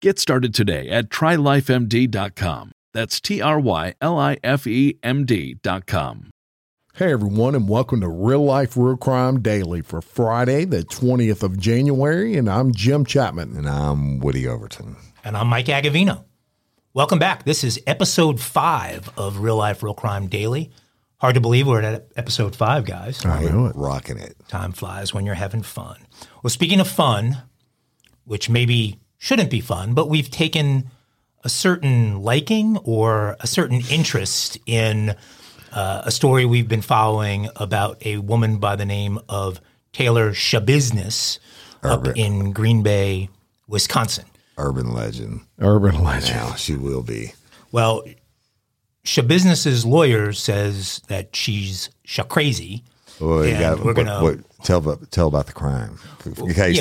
Get started today at TryLifeMD.com. That's TryLifeMD.com. Hey everyone, and welcome to Real Life Real Crime Daily for Friday, the 20th of January, and I'm Jim Chapman. And I'm Woody Overton. And I'm Mike Agavino. Welcome back. This is episode 5 of Real Life Real Crime Daily. Hard to believe we're at episode 5, guys. I know it. Rocking it. Time flies when you're having fun. Well, speaking of fun, which maybe shouldn't be fun, but we've taken a certain liking or a certain interest in a story we've been following about a woman by the name of Taylor Schabusiness Urban. Up in Green Bay, Wisconsin. Urban legend. Urban legend. Now she will be. Well, Shabusiness's lawyer says that she's crazy. Well, tell about the crime. We're gonna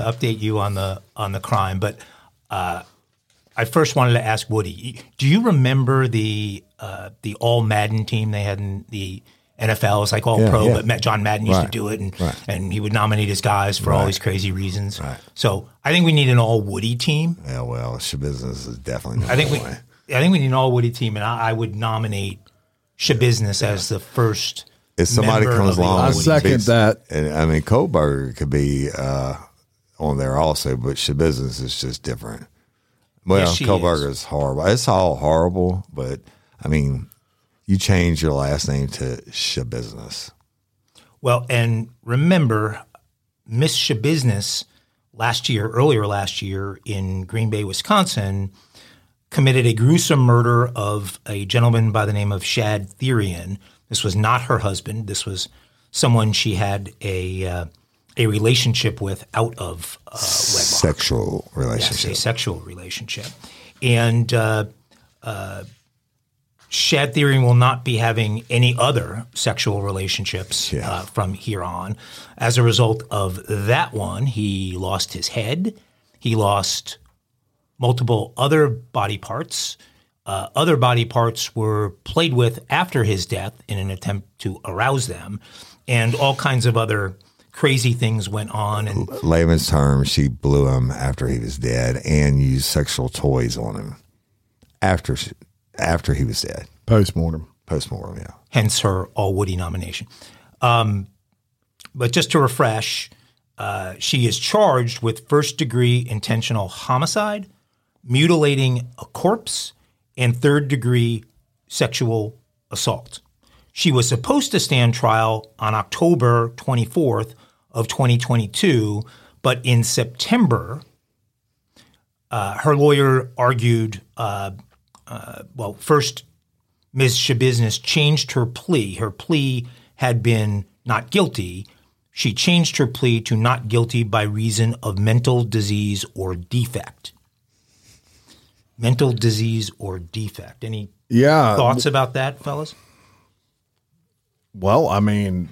update you on the crime. But I first wanted to ask Woody: do you remember the All Madden team they had in the NFL? It's like All Pro, but John Madden used to do it, and he would nominate his guys for all these crazy reasons. Right. So I think we need an All Woody team. Yeah, well, Schabusiness is definitely. I think we need an All Woody team, and I would nominate Schabusiness as the first. If somebody comes along, I second that. And I mean, Kohlberger could be on there also, but Schabusiness is just different. Well, yes, Kohlberger is horrible. It's all horrible, but I mean, you change your last name to Schabusiness. Well, and remember, Miss Schabusiness earlier last year in Green Bay, Wisconsin, committed a gruesome murder of a gentleman by the name of Shad Thyrion. This was not her husband. This was someone she had a relationship with out of wedlock. Sexual relationship. Yes, a sexual relationship. And Shad Thyrion will not be having any other sexual relationships from here on. As a result of that one, he lost his head. He lost multiple other body parts. Other body parts were played with after his death in an attempt to arouse them, and all kinds of other crazy things went on. And layman's terms, she blew him after he was dead and used sexual toys on him after he was dead. Postmortem, yeah. Hence her All Woody nomination. But just to refresh, she is charged with first-degree intentional homicide, mutilating a corpse, and third-degree sexual assault. She was supposed to stand trial on October 24th of 2022, but in September, her lawyer argued, first, Ms. Schabusiness changed her plea. Her plea had been not guilty. She changed her plea to not guilty by reason of mental disease or defect. Mental disease or defect. Any thoughts about that, fellas? Well, I mean,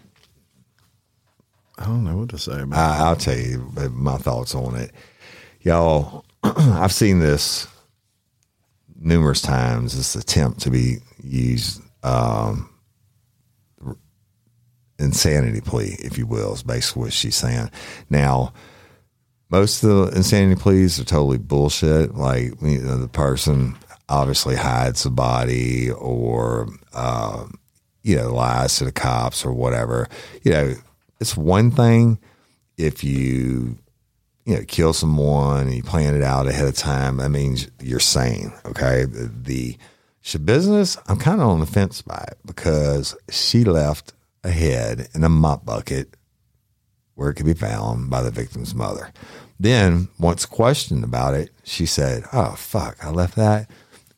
I don't know what to say about that. I'll tell you my thoughts on it. Y'all, I've seen this numerous times, this attempt to be used, insanity plea, if you will, is basically what she's saying. Now, most of the insanity pleas are totally bullshit. Like, you know, the person obviously hides the body or, you know, lies to the cops or whatever. You know, it's one thing if you kill someone and you plan it out ahead of time. That means you're sane, okay? The Schabusiness, I'm kind of on the fence by it because she left a head in a mop bucket where it could be found by the victim's mother. Then, once questioned about it, she said, oh, fuck, I left that.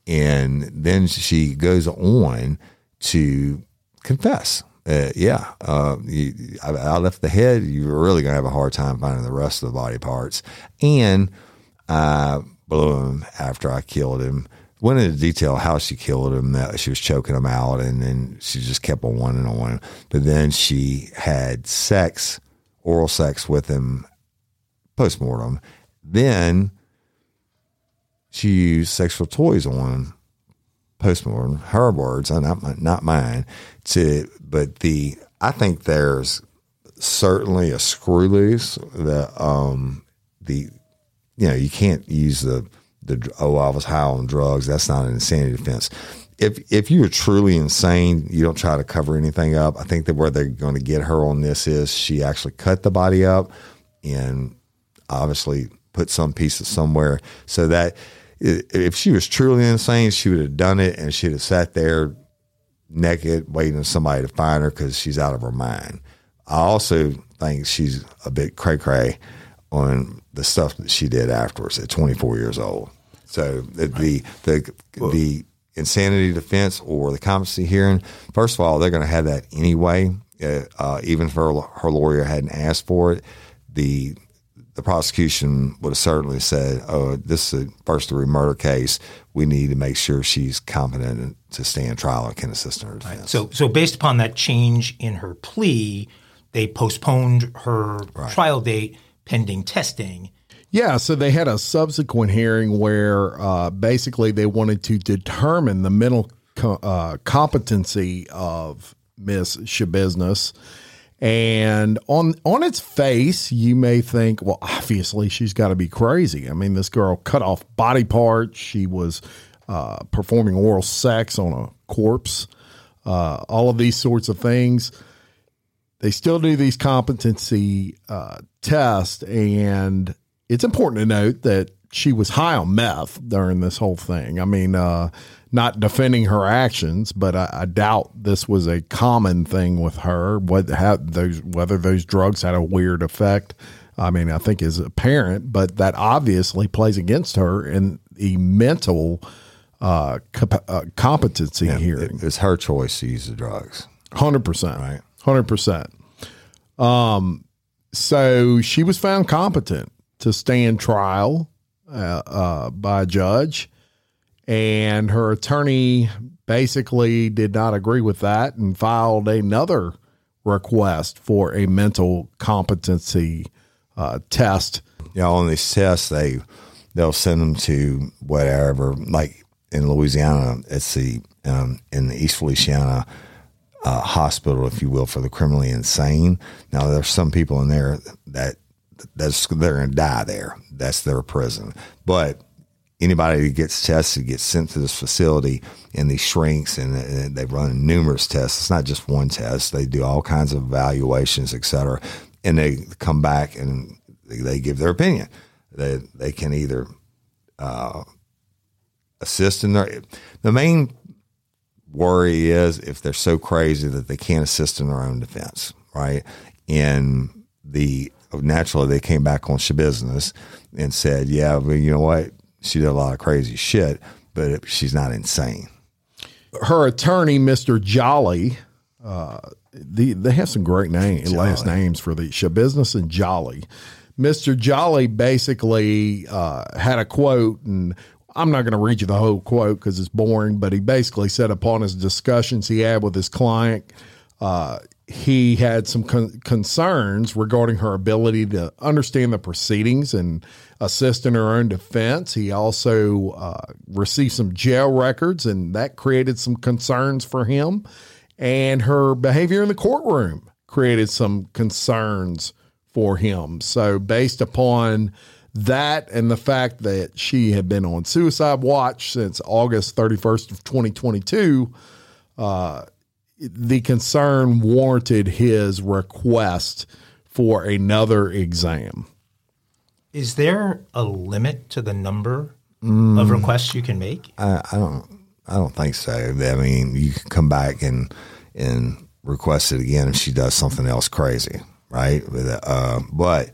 And then she goes on to confess. I left the head. You're really going to have a hard time finding the rest of the body parts. And I blew him after I killed him. Went into detail how she killed him, that she was choking him out, and then she just kept on. But then she had sex, oral sex with him post-mortem. Then she used sexual toys on him post-mortem, her words, not mine. I think there's certainly a screw loose that you can't use I was high on drugs. That's not an insanity defense. If you're truly insane, you don't try to cover anything up. I think that where they're going to get her on this is she actually cut the body up and obviously put some pieces somewhere, so that if she was truly insane, she would have done it and she'd have sat there naked waiting for somebody to find her because she's out of her mind. I also think she's a bit cray-cray on the stuff that she did afterwards at 24 years old. So the insanity defense or the competency hearing, first of all, they're going to have that anyway. Even if her lawyer hadn't asked for it, the prosecution would have certainly said, oh, this is a first-degree murder case. We need to make sure she's competent to stand trial and can assist in her defense. Right. So based upon that change in her plea, they postponed her trial date pending testing. Yeah, so they had a subsequent hearing where basically they wanted to determine the mental competency of Miss Schabusiness. And on its face, you may think, well, obviously she's got to be crazy. I mean, this girl cut off body parts. She was performing oral sex on a corpse, all of these sorts of things. They still do these competency tests, and it's important to note that she was high on meth during this whole thing. I mean, not defending her actions, but I doubt this was a common thing with her. Whether those drugs had a weird effect, I mean, I think is apparent, but that obviously plays against her in the mental competency hearing. It's her choice to use the drugs. 100%. Right. 100%. So she was found competent to stand trial by a judge, and her attorney basically did not agree with that and filed another request for a mental competency test. You know, on these tests, they'll send them to whatever, like in Louisiana, it's in the East Feliciana hospital, if you will, for the criminally insane. Now, there's some people in there that's they're going to die there. That's their prison. But anybody who gets tested gets sent to this facility, and these shrinks, and they run numerous tests. It's not just one test. They do all kinds of evaluations, et cetera, and they come back and they give their opinion. They can either assist in their – the main – worry is if they're so crazy that they can't assist in their own defense, right? And naturally they came back on Schabusiness and said, yeah, but you know what? She did a lot of crazy shit, but she's not insane. Her attorney, Mr. Jolly, They have some great names, last names for the Schabusiness and Jolly. Mr. Jolly basically had a quote, and I'm not going to read you the whole quote because it's boring, but he basically said upon his discussions he had with his client, he had some concerns regarding her ability to understand the proceedings and assist in her own defense. He also received some jail records, and that created some concerns for him. And her behavior in the courtroom created some concerns for him. So based upon that and the fact that she had been on suicide watch since August 31st of 2022, the concern warranted his request for another exam. Is there a limit to the number of requests you can make? I don't think so. I mean, you can come back and request it again if she does something else crazy, right? But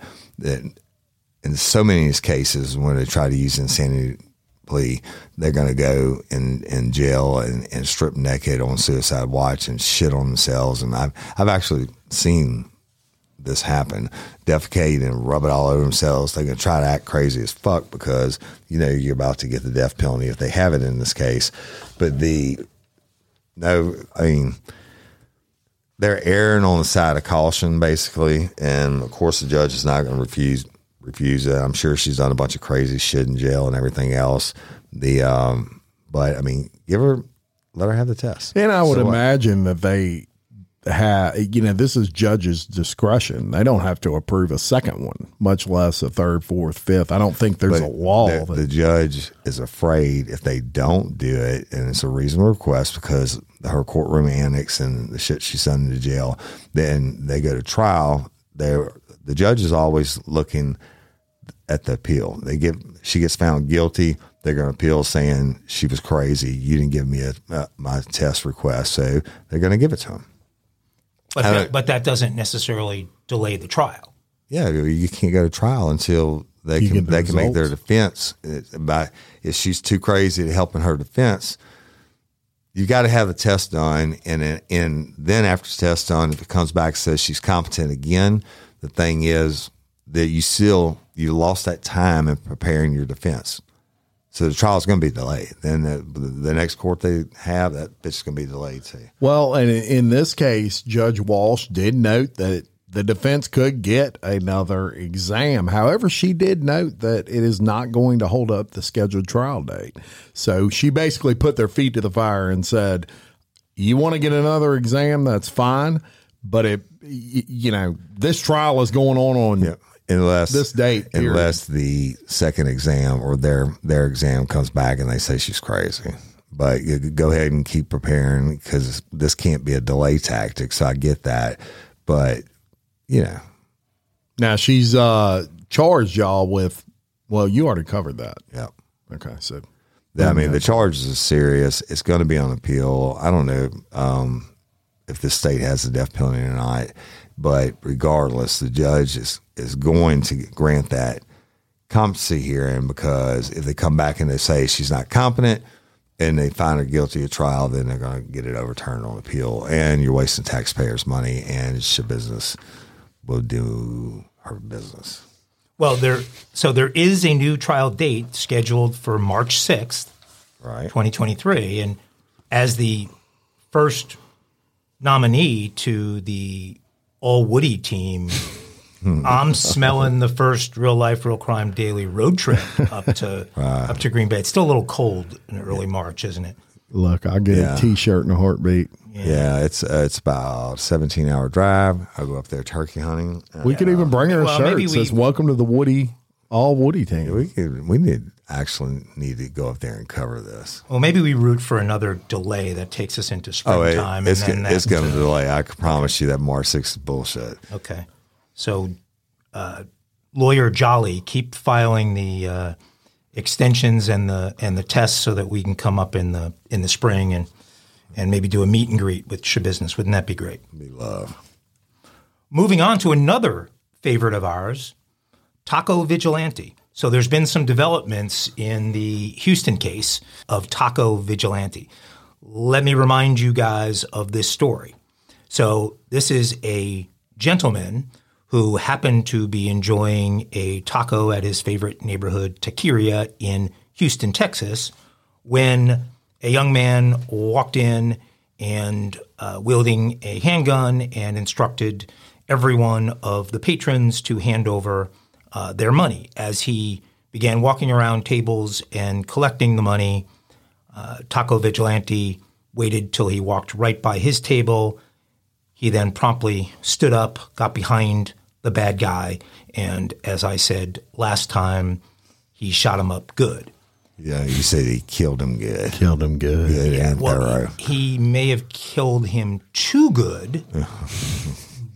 in so many of these cases, when they try to use insanity plea, they're going to go in jail and strip naked on suicide watch and shit on themselves. And I've actually seen this happen, defecate and rub it all over themselves. They're going to try to act crazy as fuck because, you know, you're about to get the death penalty if they have it in this case. But they're erring on the side of caution basically. And of course the judge is not going to refuse it. I'm sure she's done a bunch of crazy shit in jail and everything else. But let her have the test. And I would imagine that they this is judges' discretion. They don't have to approve a second one, much less a third, fourth, fifth. I don't think there's a law. The judge is afraid if they don't do it, and it's a reasonable request because her courtroom antics and the shit she's sending to jail, then they go to trial. The judge is always looking at the appeal. She gets found guilty. They're going to appeal saying she was crazy. You didn't give me my test request. So they're going to give it to him. But that doesn't necessarily delay the trial. Yeah, you can't go to trial until they can make their defense. If she's too crazy to help in her defense, you got to have the test done, and then after the test done, if it comes back and says she's competent again, the thing is that you lost that time in preparing your defense. So the trial is going to be delayed. Then the next court they have, that bitch is going to be delayed too. Well, and in this case, Judge Walsh did note that the defense could get another exam. However, she did note that it is not going to hold up the scheduled trial date. So she basically put their feet to the fire and said, you want to get another exam, that's fine. But this trial is going on unless this date, period. Unless the second exam or their exam comes back and they say she's crazy, but you go ahead and keep preparing because this can't be a delay tactic. So I get that, but now she's charged y'all with. Well, you already covered that. Yeah. Okay. So the charge is serious. It's going to be on appeal. I don't know if the state has the death penalty or not. But regardless, the judge is going to grant that competency hearing because if they come back and they say she's not competent and they find her guilty of trial, then they're going to get it overturned on appeal. And you're wasting taxpayers' money, and Schabusiness will do her business. Well, there is a new trial date scheduled for March 6th, right, 2023. And as the first nominee to the All Woody team, I'm smelling the first real life, real crime daily road trip up to Green Bay. It's still a little cold in early March, isn't it? Look, I get a T-shirt and a heartbeat. Yeah, it's about 17-hour drive. I go up there turkey hunting. We could even bring her a shirt that says "Welcome to the Woody All Woody team." We need to go up there and cover this. Well, maybe we root for another delay that takes us into springtime. It's going to delay. I can promise you that March 6th is bullshit. Okay. So, Lawyer Jolly, keep filing the extensions and the tests so that we can come up in the spring and maybe do a meet and greet with Schabusiness. Wouldn't that be great? Be love. Moving on to another favorite of ours, Taco Vigilante. So there's been some developments in the Houston case of Taco Vigilante. Let me remind you guys of this story. So this is a gentleman who happened to be enjoying a taco at his favorite neighborhood taqueria in Houston, Texas, when a young man walked in and wielding a handgun and instructed every one of the patrons to hand over their money. As he began walking around tables and collecting the money, Taco Vigilante waited till he walked right by his table. He then promptly stood up, got behind the bad guy, and as I said last time, he shot him up good. Yeah, you said he killed him good. Killed him good. Well, he may have killed him too good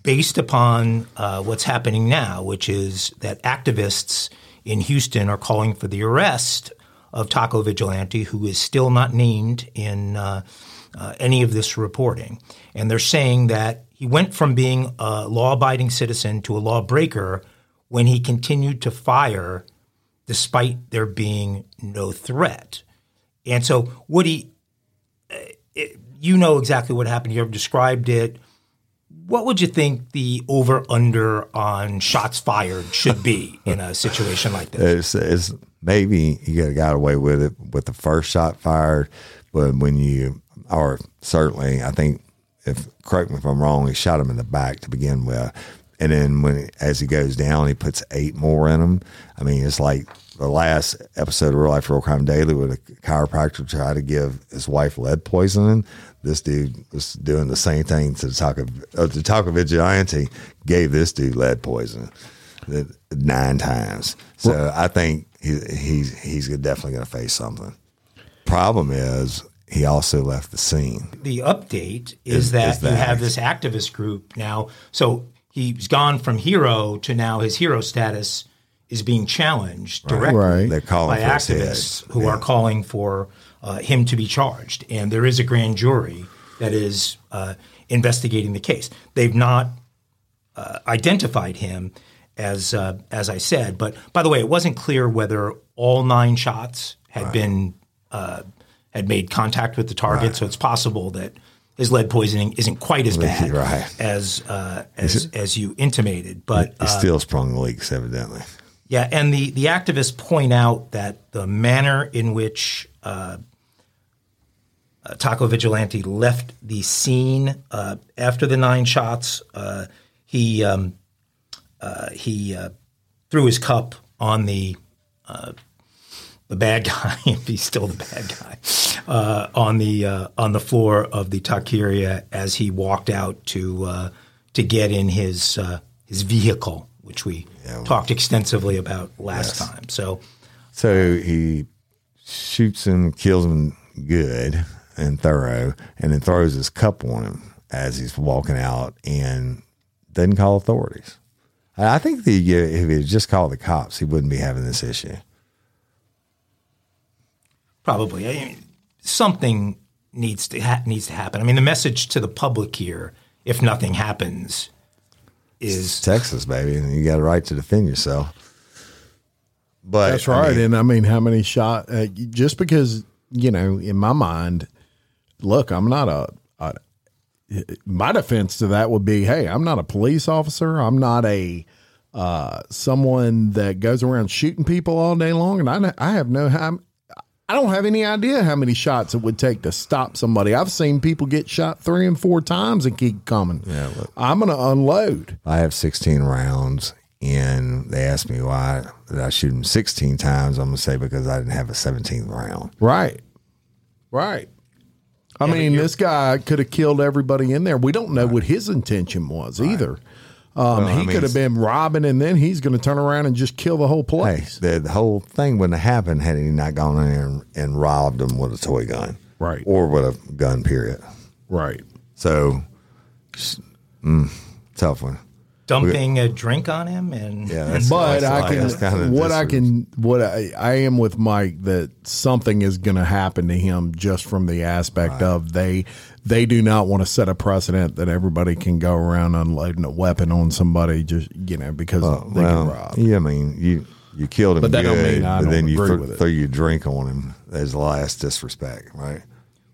based upon what's happening now, which is that activists in Houston are calling for the arrest of Taco Vigilante, who is still not named in any of this reporting. And they're saying that he went from being a law-abiding citizen to a lawbreaker when he continued to fire despite there being no threat. And so Woody, you know exactly what happened. You have described it. What would you think the over-under on shots fired should be in a situation like this? It's maybe you got away with it with the first shot fired, but when you – or certainly, I think, if correct me if I'm wrong, he shot him in the back to begin with. And then when as he goes down, he puts 8 more in him. I mean, it's like the last episode of Real Life, Real Crime Daily with a chiropractor tried to give his wife lead poisoning. This dude was doing the same thing to the Taco Vigilante, gave this dude lead poisoning 9 times. So well, I think he's definitely going to face something. Problem is, he also left the scene. The update is that you have this activist group now. So he's gone from hero to now his hero status is being challenged directly by activists who are calling for him to be charged. And there is a grand jury that is investigating the case. They've not identified him, as I said. But by the way, it wasn't clear whether all 9 shots had been had made contact with the target. Right. So it's possible that his lead poisoning isn't quite as bad as you intimated, but he still sprung the leaks, evidently. Yeah, and the activists point out that the manner in which Taco Vigilante left the scene after the 9 shots, he threw his cup on the bad guy, if he's still the bad guy, on the floor of the taqueria as he walked out to get in his vehicle, which we talked extensively about last time. So he shoots him, kills him good and thorough, and then throws his cup on him as he's walking out and doesn't call authorities. I think if he had just called the cops, he wouldn't be having this issue. Probably. I mean, something needs to happen. I mean, the message to the public here, if nothing happens, is Texas, baby, and you got a right to defend yourself. But that's right. I mean, how many shots? Just because, you know, in my mind, look, I'm not my defense to that would be, hey, I'm not a police officer. I'm not a someone that goes around shooting people all day long, and I have no time. I don't have any idea how many shots it would take to stop somebody. I've seen people get shot 3 and 4 times and keep coming. Yeah, look, I'm going to unload. I have 16 rounds, and they asked me why did I shoot them 16 times. I'm going to say because I didn't have a 17th round. Right. I mean, this guy could have killed everybody in there. We don't know what his intention was either. He could have been robbing, and then he's going to turn around and just kill the whole place. Hey, the whole thing wouldn't have happened had he not gone in and robbed them with a toy gun. Right. Or with a gun, period. Right. So, tough one. Dumping a drink on him? I am with Mike that something is going to happen to him just from the aspect of they do not want to set a precedent that everybody can go around unloading a weapon on somebody just, you know, because they can rob. Yeah, I mean, you killed him, but that then you threw your drink on him as the last disrespect, right?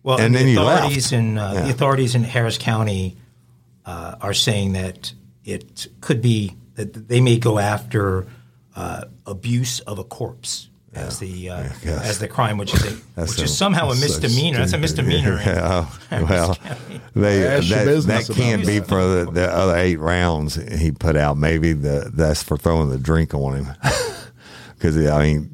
Well, and then the authorities in Harris County are saying that it could be that they may go after abuse of a corpse as the crime, which is somehow a misdemeanor. That's a misdemeanor. Yeah. Well, that can't be for the other 8 rounds he put out. Maybe that's for throwing the drink on him, because I mean,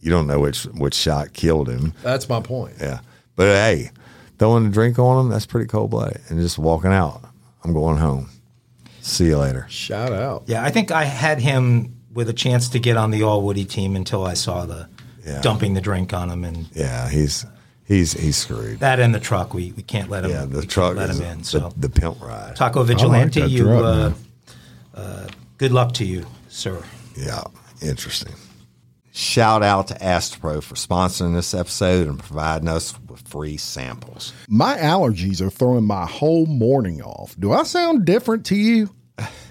you don't know which shot killed him. That's my point. Yeah, but hey, throwing the drink on him—that's pretty cold-blooded. And just walking out, I'm going home. See you later. Shout out. Yeah, I think I had him with a chance to get on the All Woody team until I saw the dumping the drink on him, and he's screwed. That and the truck, we can't let him. Yeah, the truck let him in. So the pimp ride. Taco Vigilante, like good luck to you, sir. Yeah, interesting. Shout out to AstroPro for sponsoring this episode and providing us with free samples. My allergies are throwing my whole morning off. Do I sound different to you? I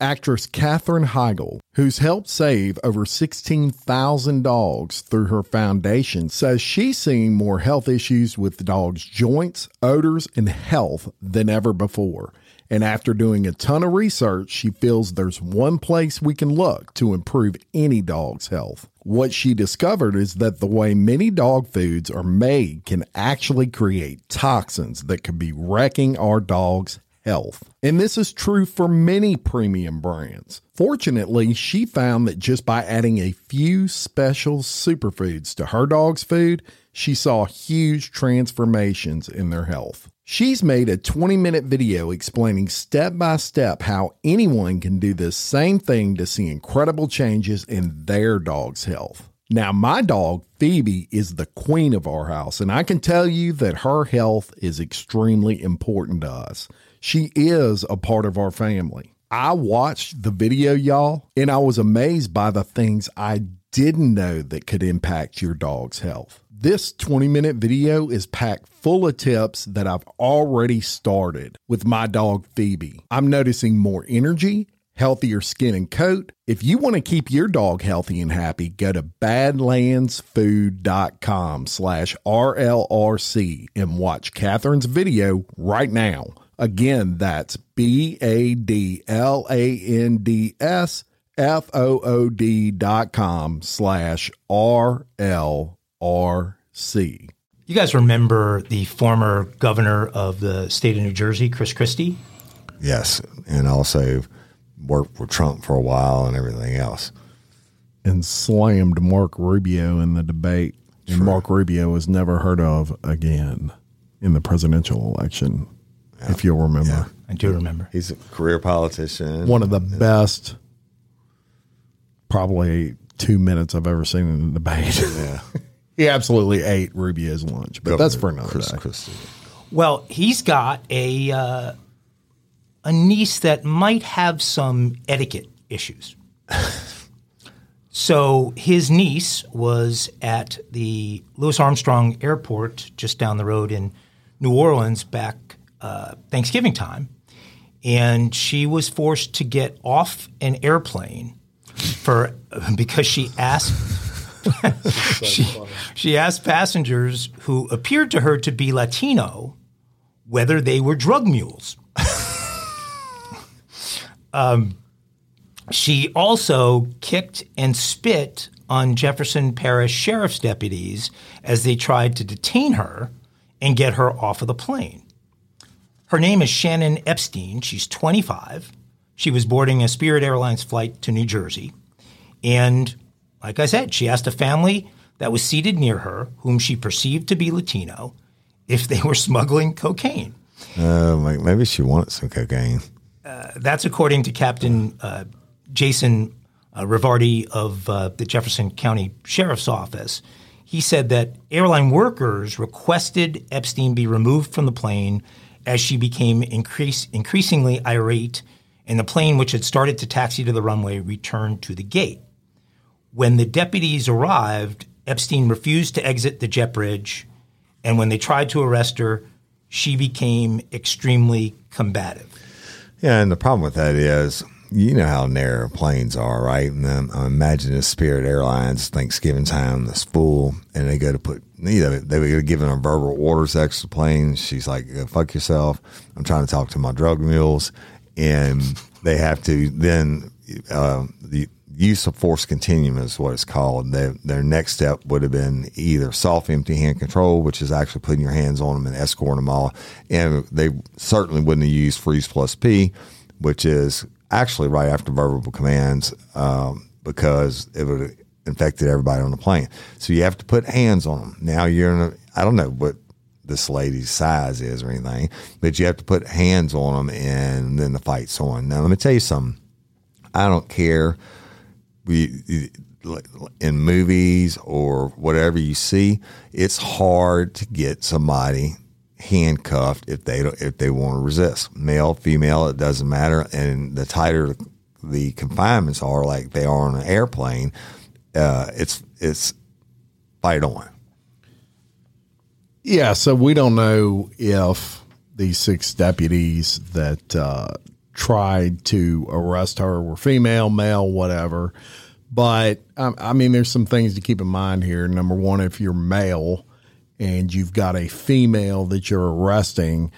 Actress Katherine Heigl, who's helped save over 16,000 dogs through her foundation, says she's seeing more health issues with dogs' joints, odors, and health than ever before. And after doing a ton of research, she feels there's one place we can look to improve any dog's health. What she discovered is that the way many dog foods are made can actually create toxins that could be wrecking our dog's health. And this is true for many premium brands. Fortunately, she found that just by adding a few special superfoods to her dog's food, she saw huge transformations in their health. She's made a 20-minute video explaining step-by-step how anyone can do the same thing to see incredible changes in their dog's health. Now, my dog, Phoebe, is the queen of our house, and I can tell you that her health is extremely important to us. She is a part of our family. I watched the video, y'all, and I was amazed by the things I didn't know that could impact your dog's health. This 20-minute video is packed full of tips that I've already started with my dog, Phoebe. I'm noticing more energy, healthier skin and coat. If you want to keep your dog healthy and happy, go to badlandsfood.com/RLRC and watch Catherine's video right now. Again, that's badlandsfood.com/RLRC. You guys remember the former governor of the state of New Jersey, Chris Christie? Yes, and also worked for Trump for a while and everything else. And slammed Mark Rubio in the debate. True. And Mark Rubio was never heard of again in the presidential election. If you'll remember. Yeah, I do remember. He's a career politician. One of the best, probably 2 minutes I've ever seen in a debate. Yeah. He absolutely ate Rubio's lunch, but that's for another day. Well, he's got a niece that might have some etiquette issues. So his niece was at the Louis Armstrong Airport just down the road in New Orleans back Thanksgiving time, and she was forced to get off an airplane because she asked. She asked passengers who appeared to her to be Latino whether they were drug mules. She also kicked and spit on Jefferson Parish sheriff's deputies as they tried to detain her and get her off of the plane. Her name is Shannon Epstein. She's 25. She was boarding a Spirit Airlines flight to New Jersey. And like I said, she asked a family that was seated near her, whom she perceived to be Latino, if they were smuggling cocaine. Like maybe she wanted some cocaine. That's according to Captain Jason Rivardi of the Jefferson County Sheriff's Office. He said that airline workers requested Epstein be removed from the plane as she became increasingly irate, and the plane, which had started to taxi to the runway, returned to the gate. When the deputies arrived, Epstein refused to exit the jet bridge, and when they tried to arrest her, she became extremely combative. Yeah, and the problem with that is, you know how narrow planes are, right? And then I imagine this Spirit Airlines Thanksgiving time is full, and they go to put, you know, they were giving her verbal orders to exit the plane. She's like, "Go fuck yourself. I'm trying to talk to my drug mules," and they have to then the use of force continuum is what it's called. Their next step would have been either soft empty hand control, which is actually putting your hands on them and escorting them all. And they certainly wouldn't have used freeze plus P, which is actually right after verbal commands, because it would have infected everybody on the plane. So you have to put hands on them. Now you're in a, I don't know what this lady's size is or anything, but you have to put hands on them and then the fight's on. Now let me tell you something. I don't care. We, in movies or whatever you see, it's hard to get somebody handcuffed if they don't, if they want to resist. Male, female, it doesn't matter. And the tighter the confinements are, like they are on an airplane, it's fight on. Yeah, so we don't know if these six deputies that tried to arrest her were female, male, whatever. But I mean, there's some things to keep in mind here. Number one, if you're male and you've got a female that you're arresting,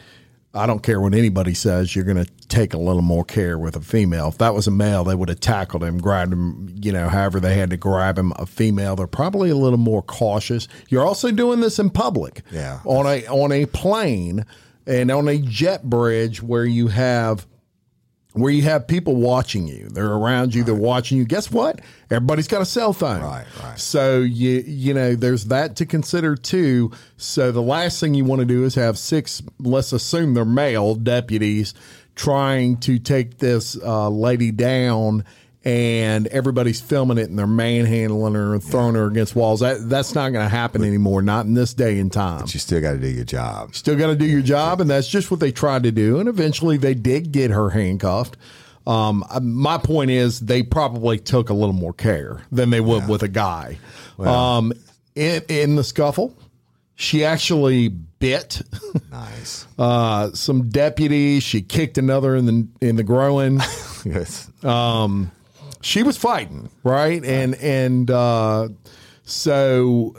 I don't care what anybody says, you're going to take a little more care with a female. If that was a male, they would have tackled him, grabbed him, you know, however they had to grab him. A female, they're probably a little more cautious. You're also doing this in public, yeah, on a plane and on a jet bridge where you have people watching you. They're around you. Right. They're watching you. Guess what? Everybody's got a cell phone. Right. So, you know, there's that to consider, too. So the last thing you want to do is have six, let's assume they're male deputies, trying to take this lady down, and everybody's filming it, and they're manhandling her and throwing her against walls. That's not going to happen anymore, not in this day and time. But you still got to do your job. Still got to do your job, and that's just what they tried to do, and eventually they did get her handcuffed. My point is they probably took a little more care than they would with a guy. Well, in the scuffle, she actually bit nice some deputies. She kicked another in the groin. Yes. She was fighting, right? And so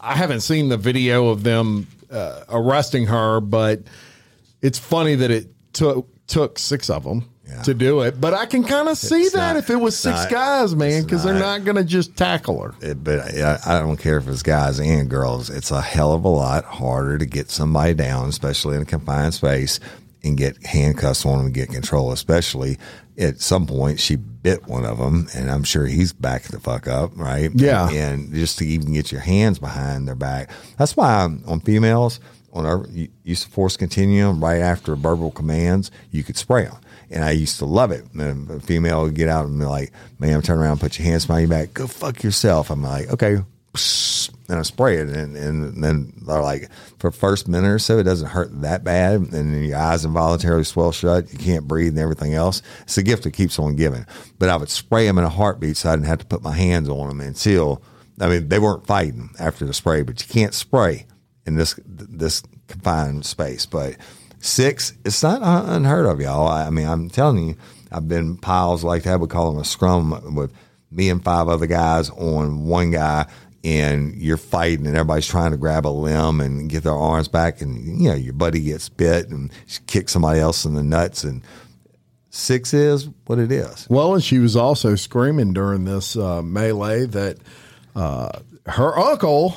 I haven't seen the video of them arresting her, but it's funny that it took six of them to do it. But I can kind of see that if it was six guys, man, because they're not going to just tackle her. But I don't care if it's guys and girls. It's a hell of a lot harder to get somebody down, especially in a confined space, and get handcuffs on them and get control, especially at some point she bit one of them, and I'm sure he's backed the fuck up, right? Yeah. And just to even get your hands behind their back. That's why on females, on our use of force continuum, right after verbal commands, you could spray them. And I used to love it. And a female would get out and be like, "Ma'am, turn around, put your hands behind your back, go fuck yourself." I'm like, "Okay." And I spray it, and then they're like, for the first minute or so, it doesn't hurt that bad, and then your eyes involuntarily swell shut, you can't breathe and everything else. It's a gift that keeps on giving. But I would spray them in a heartbeat, so I didn't have to put my hands on them until, I mean, they weren't fighting after the spray, but you can't spray in this confined space. But six, it's not unheard of, y'all. I mean, I'm telling you, I've been in piles like that. We call them a scrum with me and five other guys on one guy, and you're fighting and everybody's trying to grab a limb and get their arms back, and you know, your buddy gets bit and kicks somebody else in the nuts, and six is what it is. Well, and she was also screaming during this melee that her uncle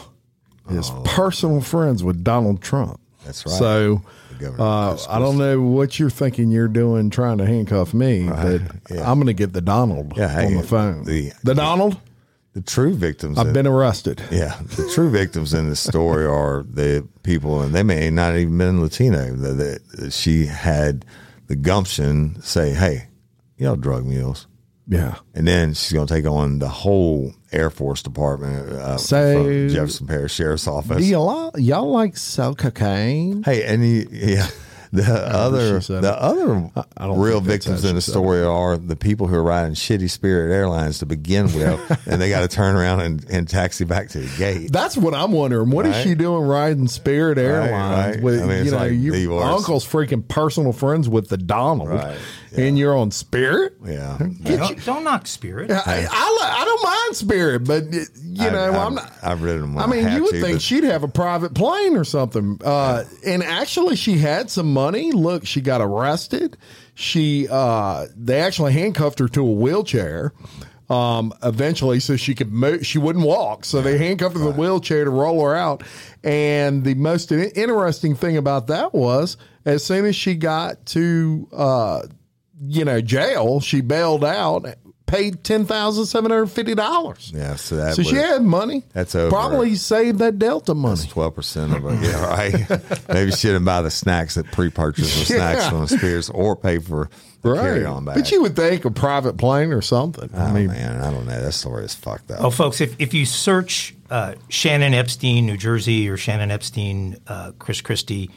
is personal friends with Donald Trump. That's right. So I don't know what you're thinking you're doing trying to handcuff me, right. But yeah. I'm going to get the Donald on the phone. The Donald? The true victims. I've been arrested. Yeah. The true victims in this story are the people, and they may not even been Latino, that she had the gumption say, hey, y'all drug mules. Yeah. And then she's going to take on the whole Air Force Department from Jefferson Parish Sheriff's Office. Do y'all like sell cocaine? Hey, and the other real victims in the story are the people who are riding shitty Spirit Airlines to begin with, and they got to turn around and taxi back to the gate. That's what I'm wondering. What is she doing riding Spirit Airlines? Right. With, I mean, your uncle's freaking personal friends with the Donald, and you're on Spirit. Yeah, don't knock Spirit. I don't mind Spirit, but I'm not. I've ridden them. I mean, you would think she'd have a private plane or something, and actually, she had some money. Look, she got arrested. They actually handcuffed her to a wheelchair eventually so she could move. She wouldn't walk, so they handcuffed her to the wheelchair to roll her out. And the most interesting thing about that was, as soon as she got to jail, she bailed out, paid $10,750. Yeah, so she had money. That's over. Probably saved that Delta money. That's 12% of it. Yeah, right. Maybe she didn't buy the snacks at pre-purchase of snacks from Spears, or pay for the carry-on bag. But you would think a private plane or something. Oh, I mean, man, I don't know. That story is fucked up. Oh, folks, if you search Shannon Epstein, New Jersey, or Shannon Epstein, Chris Christie,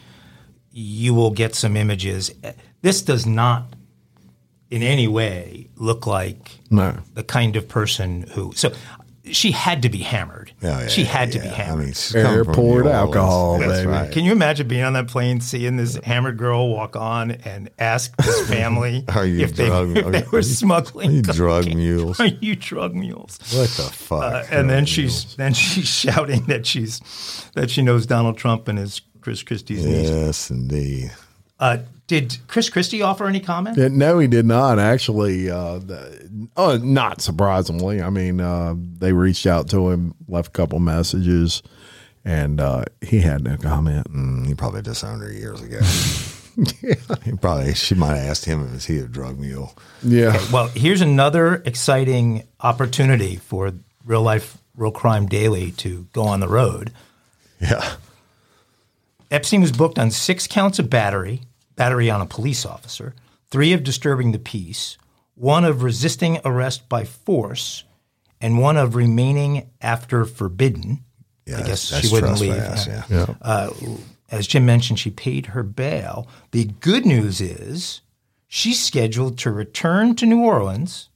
you will get some images. This does not in any way look like the kind of person who. So she had to be hammered. She had to be hammered. I mean, she's airport alcohol. That's baby. Right. Can you imagine being on that plane, seeing this hammered girl walk on and ask this family if they were smuggling? Are you drug mules? Are you drug mules? What the fuck? And then she's shouting that she knows Donald Trump and his Chris Christie's niece. Yes, indeed. Did Chris Christie offer any comment? No, he did not, actually. Not surprisingly. I mean, they reached out to him, left a couple messages, and he had no comment. He probably disowned her years ago. She might have asked him if he was a drug mule. Yeah. Okay, well, here's another exciting opportunity for Real Life, Real Crime Daily to go on the road. Yeah. Epstein was booked on 6 counts of battery on a police officer, 3 of disturbing the peace, 1 of resisting arrest by force, and 1 of remaining after forbidden. Yeah, I guess she wouldn't leave. As Jim mentioned, she paid her bail. The good news is she's scheduled to return to New Orleans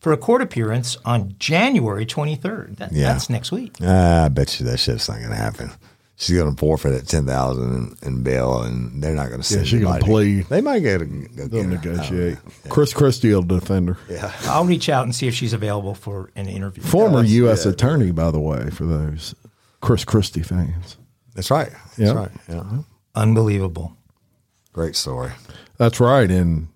for a court appearance on January 23rd. That's next week. I bet you that shit's not going to happen. She's going to forfeit at $10,000 in bail, and they're not going to send anybody. Yeah, she's going to plead. They might go negotiate. Chris Christie will defend her. Yeah. I'll reach out and see if she's available for an interview. Former U.S. attorney, by the way, for those Chris Christie fans. That's right. That's right. Yeah. Unbelievable. Great story. That's right, and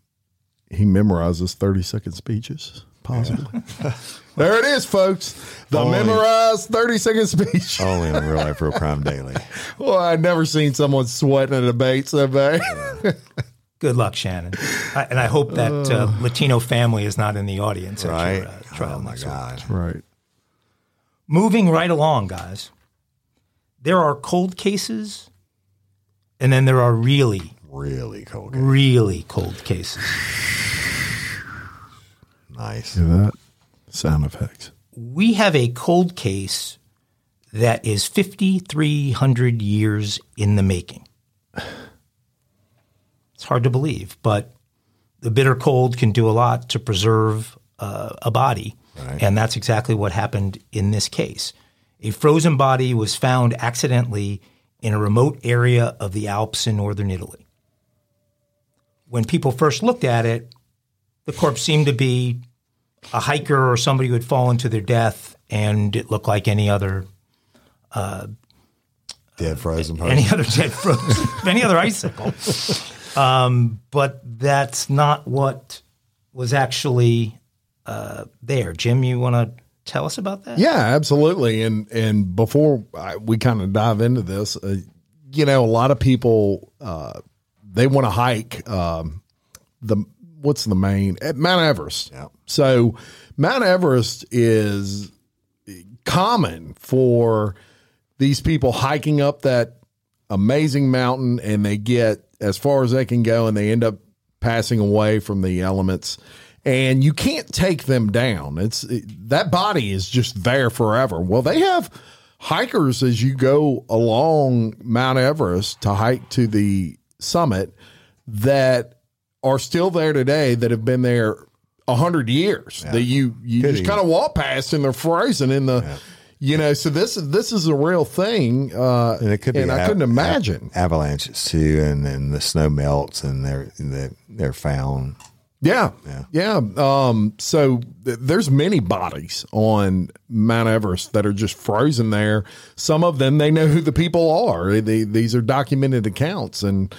he memorizes 30-second speeches. Possibly. Yeah. There it is, folks. The memorized 30-second speech. Only on Real Life, Real Crime Daily. Well, I've never seen someone sweat in a debate so bad. Good luck, Shannon. And I hope that Latino family is not in the audience at your trial next week. Right. Moving right along, guys. There are cold cases, and then there are really cold cases. Nice. Hear that? Sound effects. We have a cold case that is 5,300 years in the making. It's hard to believe, but the bitter cold can do a lot to preserve a body, and that's exactly what happened in this case. A frozen body was found accidentally in a remote area of the Alps in northern Italy. When people first looked at it, The corpse seemed to be a hiker or somebody who had fallen to their death, and it looked like any other dead frozen person. Any other dead frozen, any other icicle. But that's not what was actually there. Jim, you want to tell us about that? Yeah, absolutely. And before we kind of dive into this, you know, a lot of people, they want to hike Mount Everest. Yeah. So Mount Everest is common for these people hiking up that amazing mountain, and they get as far as they can go and they end up passing away from the elements, and you can't take them down. That body is just there forever. Well, they have hikers as you go along Mount Everest to hike to the summit that are still there today that have been there 100 years, yeah, that you just kind of walk past and they're frozen in the, yeah, you know, so this is a real thing. And it could be, and I couldn't imagine avalanches too. And the snow melts and they're found. Yeah. Yeah. Yeah. So there's many bodies on Mount Everest that are just frozen there. Some of them, they know who the people are. These are documented accounts, and,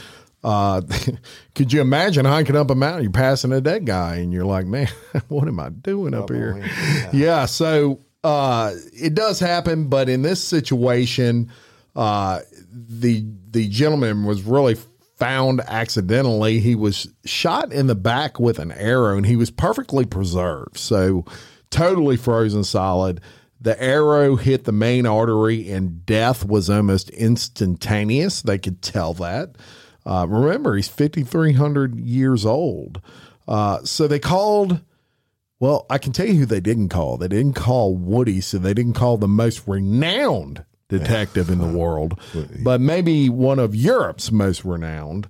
could you imagine hiking up a mountain, you're passing a dead guy and you're like, man, what am I doing up here? Yeah. Yeah. So, it does happen, but in this situation, the gentleman was really found accidentally. He was shot in the back with an arrow, and he was perfectly preserved. So totally frozen solid. The arrow hit the main artery and death was almost instantaneous. They could tell that. Remember, he's 5,300 years old. So they called, well, I can tell you who they didn't call. They didn't call Woody, so they didn't call the most renowned detective in the world, but maybe one of Europe's most renowned,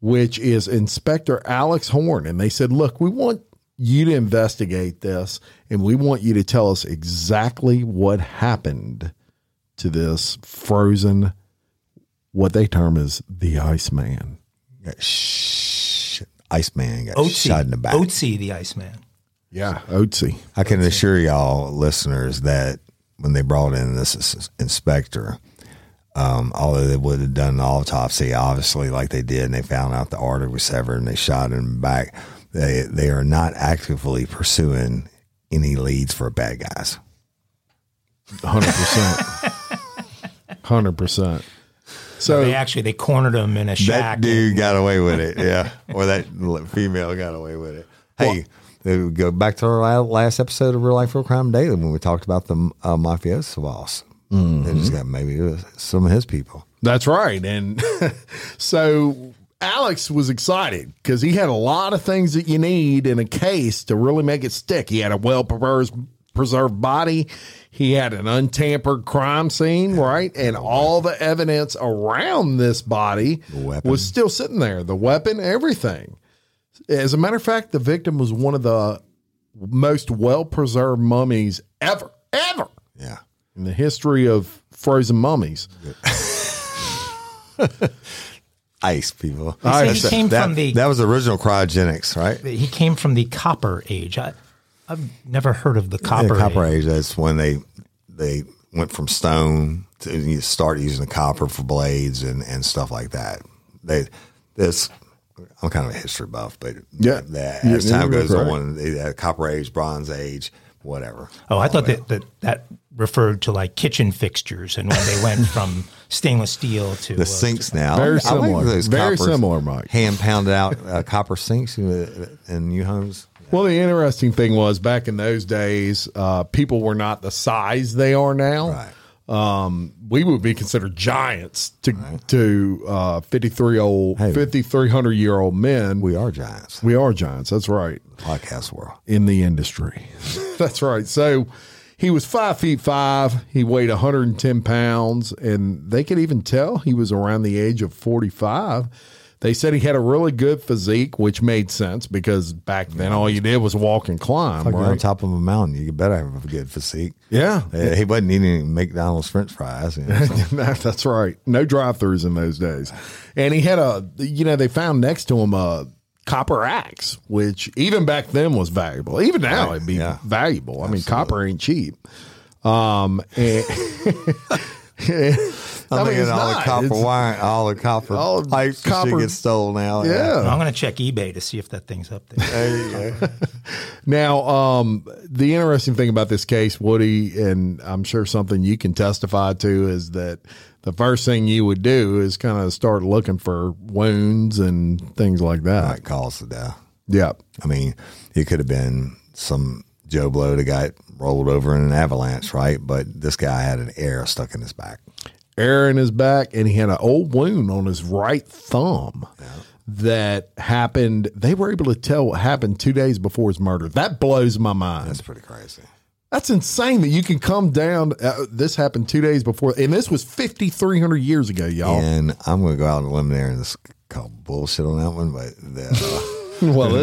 which is Inspector Alex Horn. And they said, look, we want you to investigate this, and we want you to tell us exactly what happened to this frozen, what they term as the Iceman. Iceman got shot in the back. Ötzi, the Iceman. Yeah, Ötzi. I can assure y'all, listeners, that when they brought in this inspector, although they would have done an autopsy, obviously, like they did, and they found out the artery was severed and they shot him in the back, they are not actively pursuing any leads for bad guys. 100%. 100%. So they cornered him in a shack. That dude got away with it, yeah. Or that female got away with it. Hey, well, go back to our last episode of Real Life, Real Crime Daily when we talked about the mafioso boss. Mm-hmm. They just got maybe some of his people. That's right. And so Alex was excited because he had a lot of things that you need in a case to really make it stick. He had a well-preserved body. He had an untampered crime scene, right? And all the evidence around this body was still sitting there. The weapon, everything. As a matter of fact, the victim was one of the most well-preserved mummies ever. Yeah. In the history of frozen mummies. Ice, people. That was original cryogenics, right? He came from the Copper Age. I've never heard of the Copper Age. Copper Age, that's when they went from stone to you start using the copper for blades and stuff like that. I'm kind of a history buff, but yeah, as time goes on, the Copper Age, Bronze Age, whatever. Oh, I thought that referred to like kitchen fixtures and when they went from stainless steel to the sinks now. Very similar. Like very similar, Mike. Hand pounded out copper sinks in new homes. Well, the interesting thing was back in those days, people were not the size they are now. Right. We would be considered giants to 5,300-year-old men. We are giants. That's right. The podcast world. In the industry. That's right. So he was 5'5". He weighed 110 pounds, and they could even tell he was around the age of 45. They said he had a really good physique, which made sense because back then all you did was walk and climb. It's like you're on top of a mountain. You better have a good physique. Yeah. He wasn't eating McDonald's French fries. You know, so. That's right. No drive-thrus in those days. And he had they found next to him a copper axe, which even back then was valuable. Even now it'd be valuable. Absolutely. I mean, copper ain't cheap. And I mean, all the copper should get stolen now. Yeah. I'm going to check eBay to see if that thing's up there. Now, the interesting thing about this case, Woody, and I'm sure something you can testify to, is that the first thing you would do is kind of start looking for wounds and things like that. Right, cause of death. Yeah. I mean, it could have been some Joe Blow that got rolled over in an avalanche, right? But this guy had an arrow stuck in his back. Arrow in his back, and he had an old wound on his right thumb that happened. They were able to tell what happened 2 days before his murder. That blows my mind. That's pretty crazy. That's insane that you can come down. This happened 2 days before, and this was 5,300 years ago, y'all. And I'm going to go out on a limb there and just call bullshit on that one, but the well,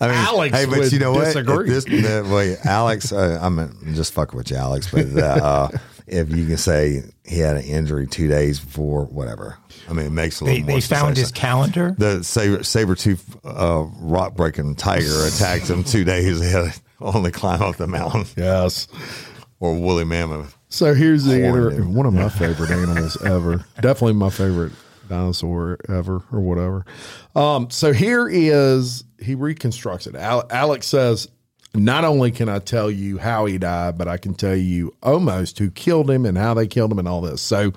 Alex hey, but you know what? Disagree. Alex, I'm just fucking with you, Alex, but if you can say he had an injury 2 days before, whatever. I mean, it makes a little more sense. They found his calendar? The saber-tooth rock-breaking tiger attacked him 2 days ahead on the climb up the mountain. Yes. Or woolly mammoth. So here's one of my favorite animals ever. Definitely my favorite dinosaur ever or whatever. So here is, he reconstructs it. Alex says, not only can I tell you how he died, but I can tell you almost who killed him and how they killed him and all this. So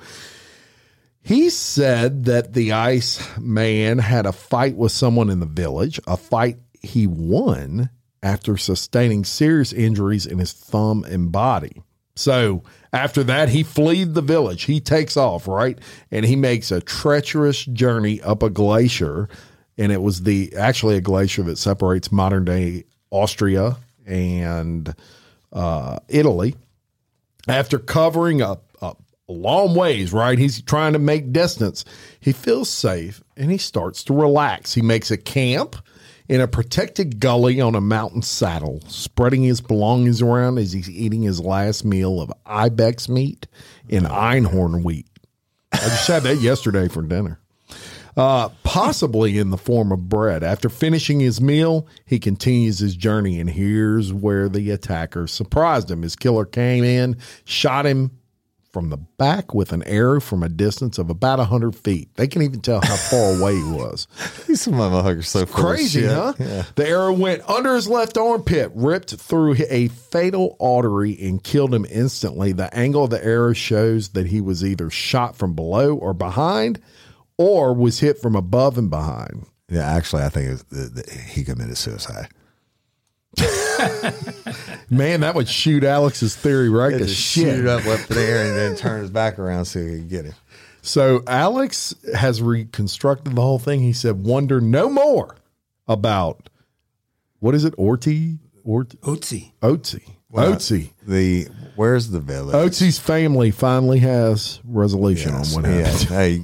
he said that the Ice Man had a fight with someone in the village, a fight he won after sustaining serious injuries in his thumb and body. So after that, he fled the village. He takes off, right? And he makes a treacherous journey up a glacier. And it was actually a glacier that separates modern day Austria and Italy. After covering up a long ways, right? He's trying to make distance. He feels safe and he starts to relax. He makes a camp in a protected gully on a mountain saddle, spreading his belongings around as he's eating his last meal of ibex meat and einhorn wheat. I just had that yesterday for dinner. Possibly in the form of bread. After finishing his meal, he continues his journey, and here's where the attacker surprised him. His killer came in, shot him from the back with an arrow from a distance of about 100 feet. They can't even tell how far away he was. These motherfuckers so crazy, huh? Yeah. The arrow went under his left armpit, ripped through a fatal artery, and killed him instantly. The angle of the arrow shows that he was either shot from below or behind, or was hit from above and behind. Yeah, actually, I think he committed suicide. Man, that would shoot Alex's theory right to shit. Shoot it up there and then turn his back around so he could get it. So Alex has reconstructed the whole thing. He said, wonder no more about, what is it? Ötzi. Where's the village? Ötzi's family finally has resolution on what happened. Hey,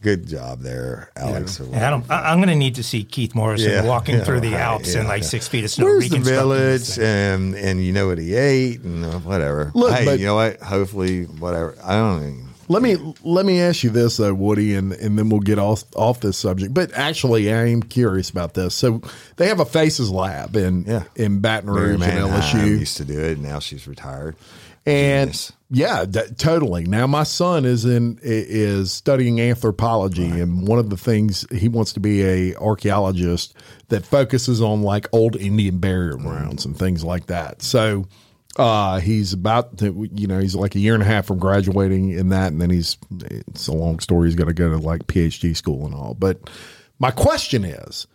good job there, Alex. Yeah. Adam, I'm going to need to see Keith Morrison walking through the Alps in like 6 feet of snow. Where's the village? And you know what he ate and whatever. Look, hey, you know what? Hopefully, whatever. I don't even. Let me ask you this though, Woody, and then we'll get off this subject. But actually, I am curious about this. So they have a faces lab in Baton Rouge and LSU. Used to do it. Now she's retired. And genius. Totally. Now my son is studying anthropology, and one of the things he wants to be a archaeologist that focuses on like old Indian burial grounds and things like that. So. He's about to, he's like a year and a half from graduating in that. And then it's a long story. He's got to go to like PhD school and all. But my question is,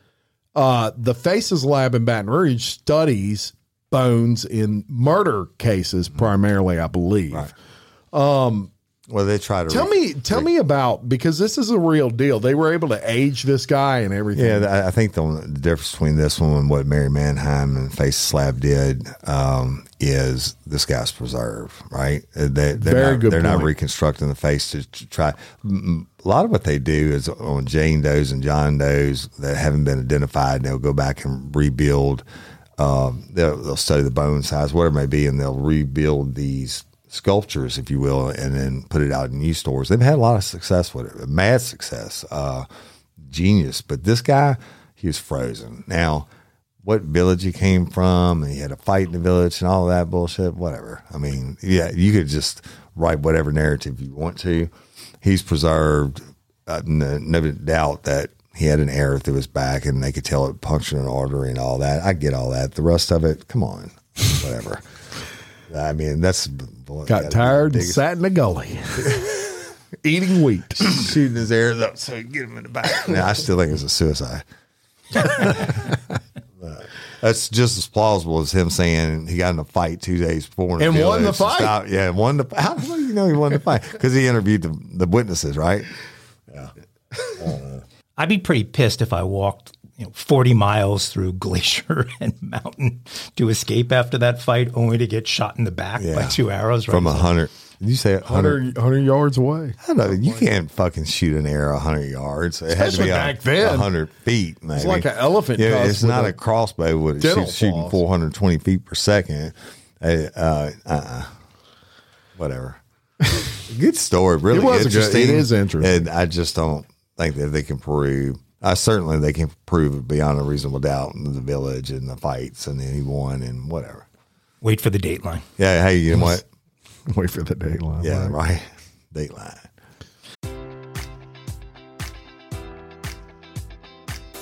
the Faces Lab in Baton Rouge studies bones in murder cases primarily, I believe. Right. Well, they try to tell me about, because this is a real deal. They were able to age this guy and everything. Yeah, I think the difference between this one and what Mary Manheim and Face Slab did is this guy's preserved, right? They're not reconstructing the face to try. A lot of what they do is on Jane Does and John Does that haven't been identified. They'll go back and rebuild. They'll study the bone size, whatever it may be, and they'll rebuild these sculptures, if you will, and then put it out in new stores. They've had a lot of success with it, mad success, genius. But this guy, he was frozen. Now, what village he came from, and he had a fight in the village and all that bullshit, whatever. I mean, yeah, you could just write whatever narrative you want to. He's preserved, no doubt that he had an arrow through his back and they could tell it punctured an artery and all that. I get all that. The rest of it, come on, whatever. I mean, that's... Got tired and sat in the gully. Eating wheat. Shooting his arrows up so he could get him in the back. Now, I still think it was a suicide. That's just as plausible as him saying he got in a fight 2 days before. And won the fight. Stop. Yeah, won the fight. How do you know he won the fight? Because he interviewed the witnesses, right? Yeah. I'd be pretty pissed if I walked 40 miles through glacier and mountain to escape after that fight, only to get shot in the back by two arrows. Right from 100. Did you say 100 yards away? I don't know. You can't fucking shoot an arrow 100 yards. It especially had to be 100 feet, maybe. It's like an elephant. Yeah, it's not a crossbow with shooting 420 feet per second. Whatever. Good story. Really interesting. It is interesting. And I just don't think that they can prove. Certainly they can prove beyond a reasonable doubt in the village and the fights and then he won and whatever. Wait for the Dateline. Yeah, hey, you know what? Wait for the Dateline. Yeah, right. Dateline.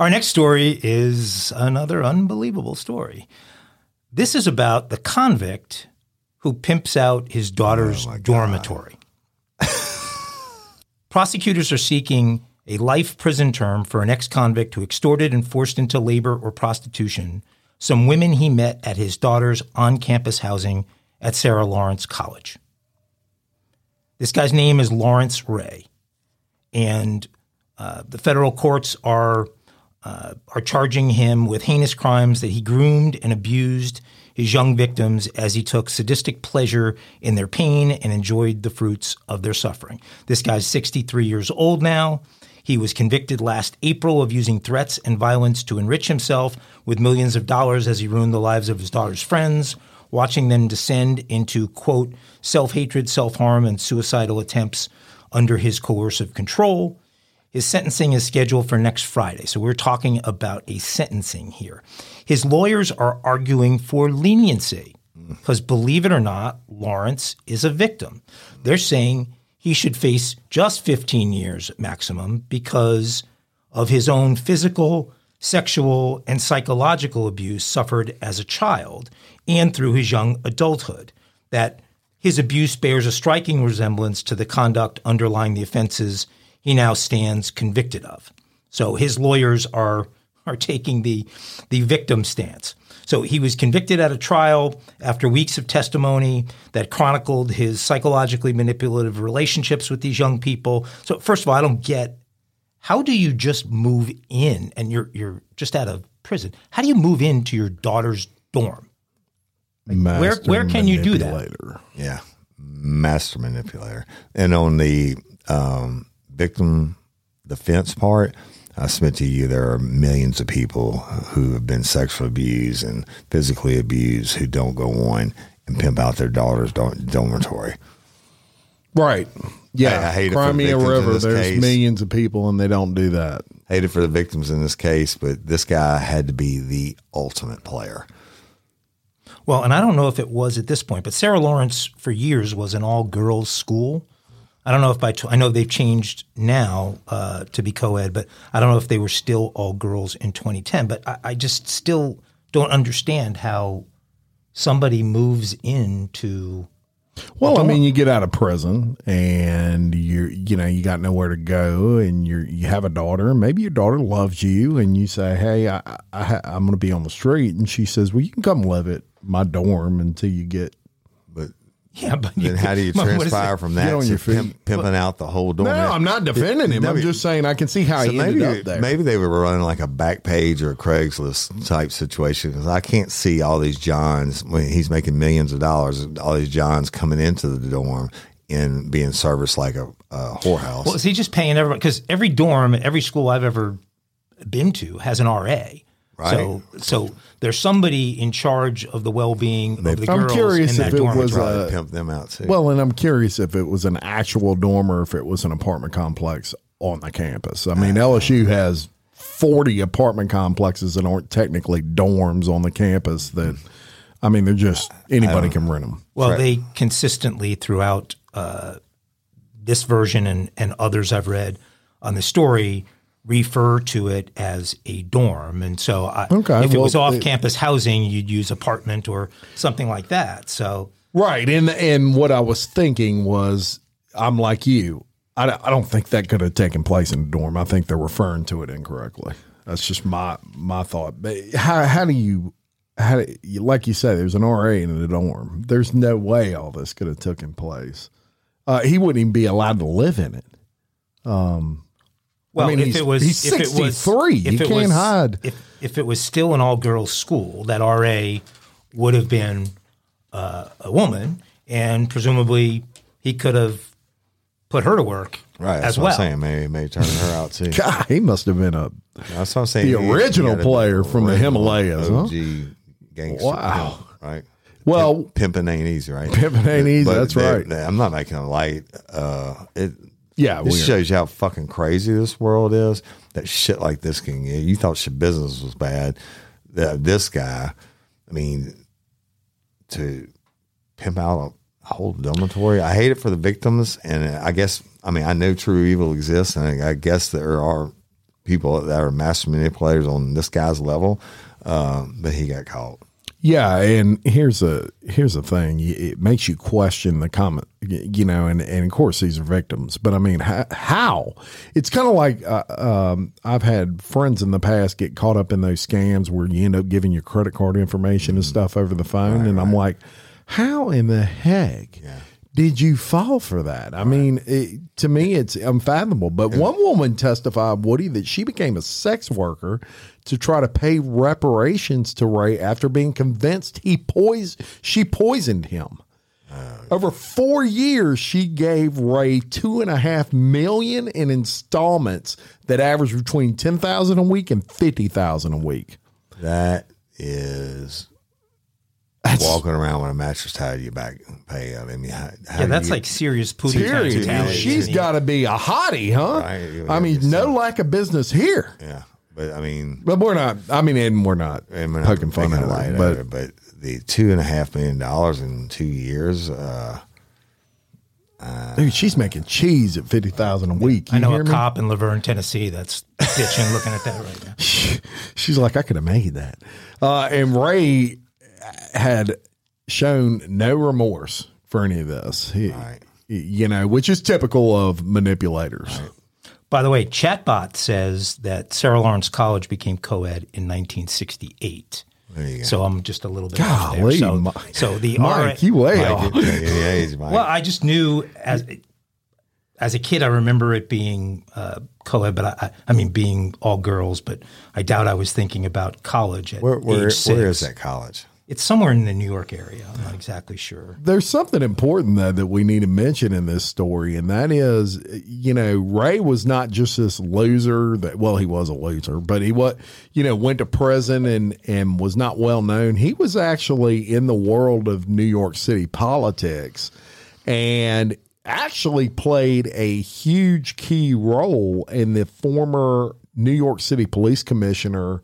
Our next story is another unbelievable story. This is about the convict who pimps out his daughter's dormitory. Prosecutors are seeking a life prison term for an ex-convict who extorted and forced into labor or prostitution some women he met at his daughter's on-campus housing at Sarah Lawrence College. This guy's name is Lawrence Ray, and the federal courts are charging him with heinous crimes that he groomed and abused his young victims as he took sadistic pleasure in their pain and enjoyed the fruits of their suffering. This guy's 63 years old now. He was convicted last April of using threats and violence to enrich himself with millions of dollars as he ruined the lives of his daughter's friends, watching them descend into, quote, self-hatred, self-harm, and suicidal attempts under his coercive control. His sentencing is scheduled for next Friday, so we're talking about a sentencing here. His lawyers are arguing for leniency because, believe it or not, Lawrence is a victim. They're saying he should face just 15 years maximum because of his own physical, sexual, and psychological abuse suffered as a child and through his young adulthood, that his abuse bears a striking resemblance to the conduct underlying the offenses he now stands convicted of. So his lawyers are taking the victim stance. So he was convicted at a trial after weeks of testimony that chronicled his psychologically manipulative relationships with these young people. So first of all, I don't get, how do you just move in and you're just out of prison? How do you move into your daughter's dorm? Like, where can you do that? Yeah, master manipulator. And on the victim defense part, I submit to you there are millions of people who have been sexually abused and physically abused who don't go on and pimp out their daughter's dormitory. Right. Yeah. I hate Crimea River. There's millions of people and they don't do that. Hated for the victims in this case, but this guy had to be the ultimate player. Well, and I don't know if it was at this point, but Sarah Lawrence for years was an all-girls school. I don't know if I know they've changed now to be co-ed, but I don't know if they were still all girls in 2010. But I just still don't understand how somebody moves into. Well, I mean, you get out of prison and you got nowhere to go, and you have a daughter. Maybe your daughter loves you, and you say, "Hey, I'm going to be on the street," and she says, "Well, you can come live at my dorm until you get." Yeah, but then how do you transpire from that to pimping out the whole dorm? No, I'm not defending him. I'm just saying I can see how he ended up there. Maybe they were running like a Backpage or a Craigslist type situation, because I can't see all these Johns when he's making millions of dollars. All these Johns coming into the dorm and being serviced like a whorehouse. Well, is he just paying everybody? Because every dorm, every school I've ever been to has an RA. Right. So there's somebody in charge of the well-being of the girls. I'm curious if it was pimp them out too. Well, and I'm curious if it was an actual dorm or if it was an apartment complex on the campus. I mean, LSU has 40 apartment complexes that aren't technically dorms on the campus. That, I mean, they're just anybody can rent them. Well, right. They consistently throughout this version and others I've read on the story refer to it as a dorm. And so if it was off-campus housing, you'd use apartment or something like that. So right. And what I was thinking was, I'm like you. I don't think that could have taken place in a dorm. I think they're referring to it incorrectly. That's just my thought. But how do you, like you say, there's an RA in the dorm. There's no way all this could have taken place. He wouldn't even be allowed to live in it. Well, I mean, he's 63. You can't hide. If it was still an all-girls school, that RA would have been a woman, and presumably he could have put her to work as well. That's what I'm saying. Maybe he may turn her out, too. God, he must have been that's what I'm saying. The original player from the Himalayas. OG gangster. Wow. Pimp, right? Well, pimping ain't easy, right? Pimping ain't easy. That's right. I'm not making a light. Yeah, this shows you how fucking crazy this world is. That shit like this can. You thought Schabusiness was bad. This guy, I mean, to pimp out a whole dormitory. I hate it for the victims, and I guess I know true evil exists, and I guess there are people that are master manipulators on this guy's level, but he got caught. Yeah, and here's the thing. It makes you question the comment, and of course these are victims. But I mean, how? It's kind of like I've had friends in the past get caught up in those scams where you end up giving your credit card information and stuff over the phone, and I'm like, how in the heck did you fall for that? I mean, to me, it's unfathomable. But one woman testified, Woody, that she became a sex worker to try to pay reparations to Ray after being convinced she poisoned him. Over 4 years, she gave Ray $2.5 million in installments that averaged between $10,000 a week and $50,000 a week. That is. That's, walking around with a mattress tied to your back pay. I mean, that's like serious pooty. She's got to be a hottie, huh? Right, no lack of business here. Yeah, but but we're not. We're not poking fun at it. But the $2.5 million in 2 years. Dude, she's making cheese at $50,000 a week. I know a cop in Laverne, Tennessee, that's bitching looking at that right now. She's like, I could have made that. And Ray had shown no remorse for any of this, which is typical of manipulators. Right. By the way, Chatbot says that Sarah Lawrence College became co-ed in 1968. So I'm just a little bit off there. So the Mike, you way off. Well, I just knew as a kid, I remember it being co-ed, but being all girls, but I doubt I was thinking about college at age six. Where is that college? It's somewhere in the New York area. I'm not exactly sure. There's something important, though, that we need to mention in this story, and that is, you know, Ray was not just this loser that, well, he was a loser, but he was, you know, went to prison and was not well known. He was actually in the world of New York City politics and actually played a huge key role in the former New York City police commissioner,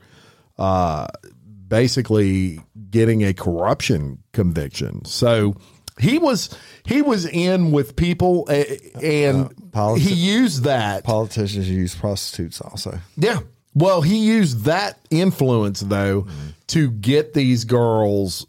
basically getting a corruption conviction. So he was in with people, and he used that. Politicians use prostitutes also. Yeah. Well, he used that influence, though, to get these girls'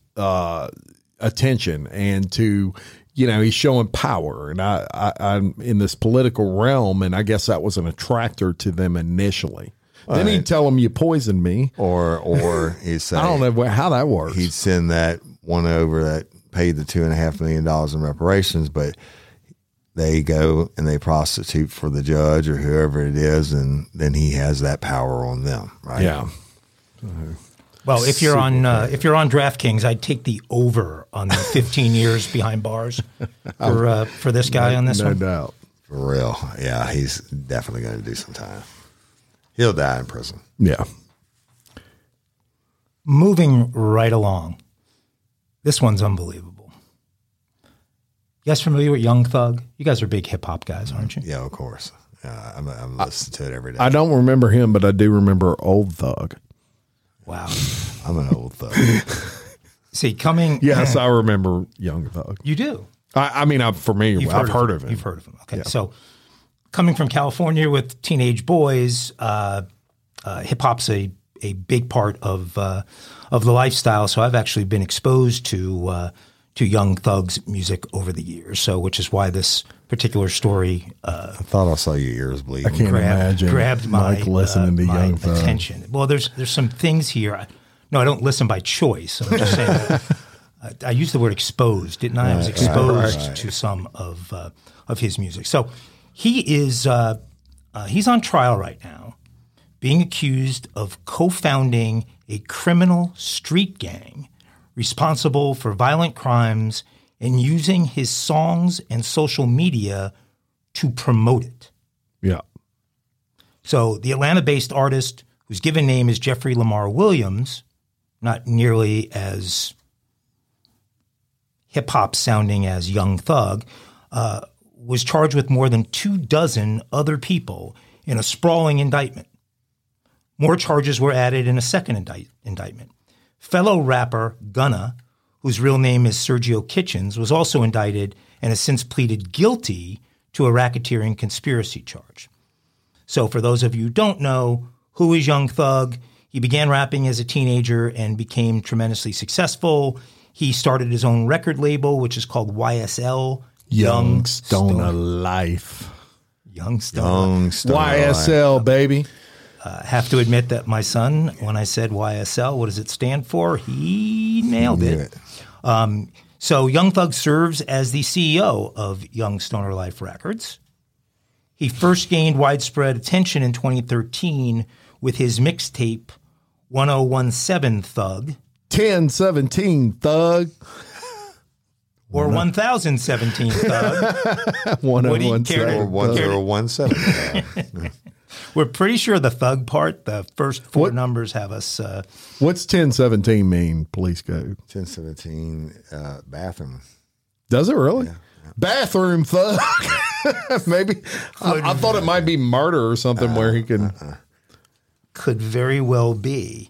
attention and to, you know, he's showing power. And I'm in this political realm, and I guess that was an attractor to them initially. Then he'd tell them, you poisoned me. Or he'd say, I don't know how that works. He'd send that one over that paid the $2.5 million in reparations, but they go and they prostitute for the judge or whoever it is, and then he has that power on them, right? Yeah. Well, if you're on DraftKings, I'd take the over on the 15 years behind bars for this guy on this one. No doubt. For real. Yeah, he's definitely going to do some time. He'll die in prison. Yeah. Moving right along. This one's unbelievable. You guys familiar with Young Thug? You guys are big hip-hop guys, aren't you? Yeah, of course. I'm listening to it every day. I don't remember him, but I do remember Old Thug. Wow. I'm an old thug. See, coming... Yes, I remember Young Thug. You do? I mean, I'm familiar with him. I've heard of him. You've heard of him. Okay, yeah. So... coming from California with teenage boys, hip-hop's a big part of the lifestyle. So I've actually been exposed to Young Thug's music over the years. So, which is why this particular story. I thought I saw your ears bleed. I can't imagine. Grabbed my, listening to my Young Thug. Attention. Well, there's some things here. I don't listen by choice. I'm just saying. I used the word exposed, didn't I? I was exposed to some of his music. So. He is he's on trial right now, being accused of co-founding a criminal street gang responsible for violent crimes and using his songs and social media to promote it. Yeah. So the Atlanta-based artist, whose given name is Jeffrey Lamar Williams, not nearly as hip-hop sounding as Young Thug, was charged with more than 24 other people in a sprawling indictment. More charges were added in a second indictment. Fellow rapper Gunna, whose real name is Sergio Kitchens, was also indicted and has since pleaded guilty to a racketeering conspiracy charge. So for those of you who don't know, who is Young Thug? He began rapping as a teenager and became tremendously successful. He started his own record label, which is called YSL, Young Stoner Life. Young Stoner. YSL, life. Baby. Have to admit that my son, when I said YSL, what does it stand for? He nailed it. So Young Thug serves as the CEO of Young Stoner Life Records. He first gained widespread attention in 2013 with his mixtape 1017 Thug. 1017 Thug. Or 1017 Thug. 1017. We're pretty sure the Thug part, the first four numbers have us. What's 1017 mean, police code? 1017 bathroom. Does it really? Yeah. Bathroom Thug. Maybe. I thought it might be murder or something where he could. Could very well be.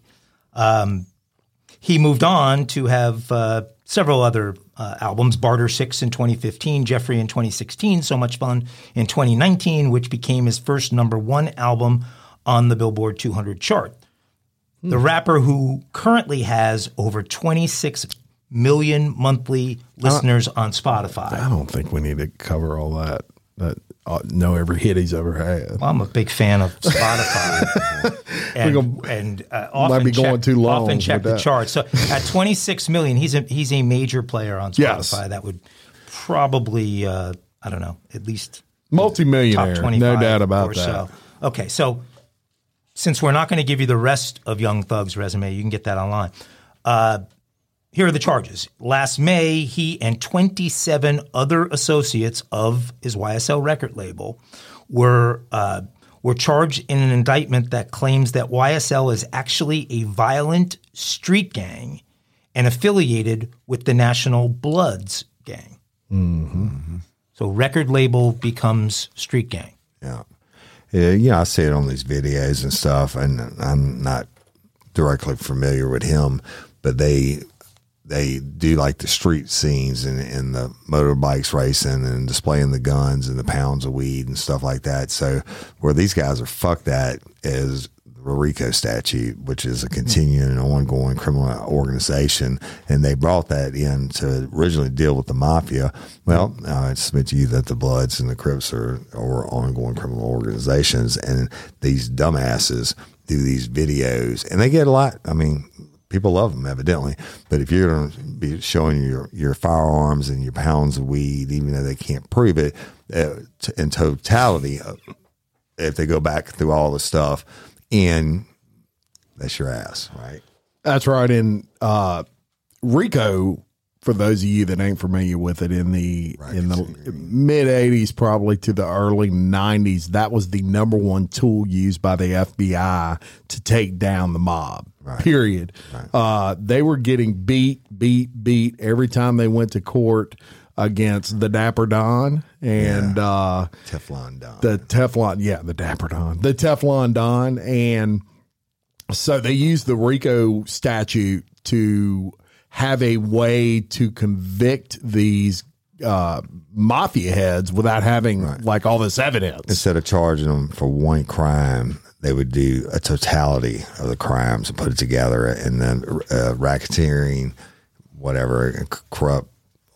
He moved on to have several other albums, Barter 6 in 2015, Jeffrey in 2016, So Much Fun in 2019, which became his first #1 album on the Billboard 200 chart. The rapper, who currently has over 26 million monthly listeners on Spotify. I don't think we need to cover all that. Know every hit he's ever had. Well, I'm a big fan of Spotify, often check the charts. So at 26 million, he's a major player on Spotify. Yes. That would probably I don't know, at least multimillionaire, top 25, no doubt about that. So. Okay, so since we're not going to give you the rest of Young Thug's resume, you can get that online. Here are the charges. Last May, he and 27 other associates of his YSL record label were charged in an indictment that claims that YSL is actually a violent street gang and affiliated with the National Bloods gang. Mm-hmm. So record label becomes street gang. Yeah. Yeah, I see it on these videos and stuff, and I'm not directly familiar with him, but they do like the street scenes and the motorbikes racing and displaying the guns and the pounds of weed and stuff like that. So where these guys are fucked at is the RICO statute, which is a continuing and ongoing criminal organization, and they brought that in to originally deal with the mafia. Well, I submit to you that the Bloods and the Crips are ongoing criminal organizations, and these dumbasses do these videos, and they get a lot. I mean, people love them, evidently. But if you're going to be showing your firearms and your pounds of weed, even though they can't prove it, in totality, if they go back through all the stuff, and that's your ass, right? That's right. And RICO, for those of you that ain't familiar with it, in the mid '80s, probably to the early '90s, that was the number one tool used by the FBI to take down the mob. Right. Period. Right. They were getting beat every time they went to court against the Dapper Don and Teflon Don. The Dapper Don, the Teflon Don, and so they used the RICO statute to have a way to convict these mafia heads without having like all this evidence. Instead of charging them for one crime, they would do a totality of the crimes and put it together, and then racketeering, whatever corrupt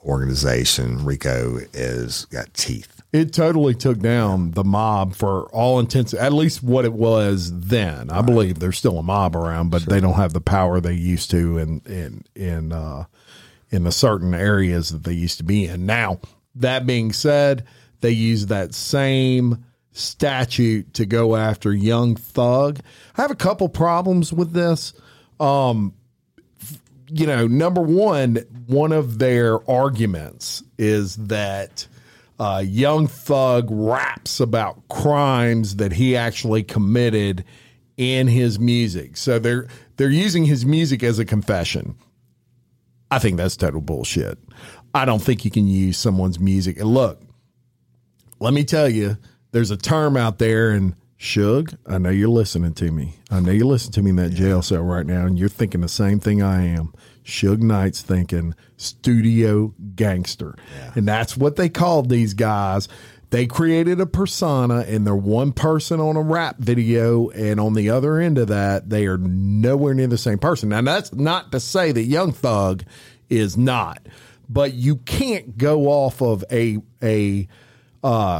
organization RICO is, got teeth. It totally took down the mob for all intents, at least what it was then. I believe there's still a mob around, but they don't have the power they used to in the certain areas that they used to be in. Now, that being said, they use that same statute to go after Young Thug. I have a couple problems with this. Number one of their arguments is that Young Thug raps about crimes that he actually committed in his music. So they're using his music as a confession. I think that's total bullshit. I don't think you can use someone's music. And look, let me tell you, there's a term out there, and Shug, I know you're listening to me. I know you're listening to me in that jail cell right now, and you're thinking the same thing I am. Suge Knight's thinking studio gangster. Yeah. And that's what they called these guys. They created a persona, and they're one person on a rap video, and on the other end of that, they are nowhere near the same person. Now, that's not to say that Young Thug is not, but you can't go off of a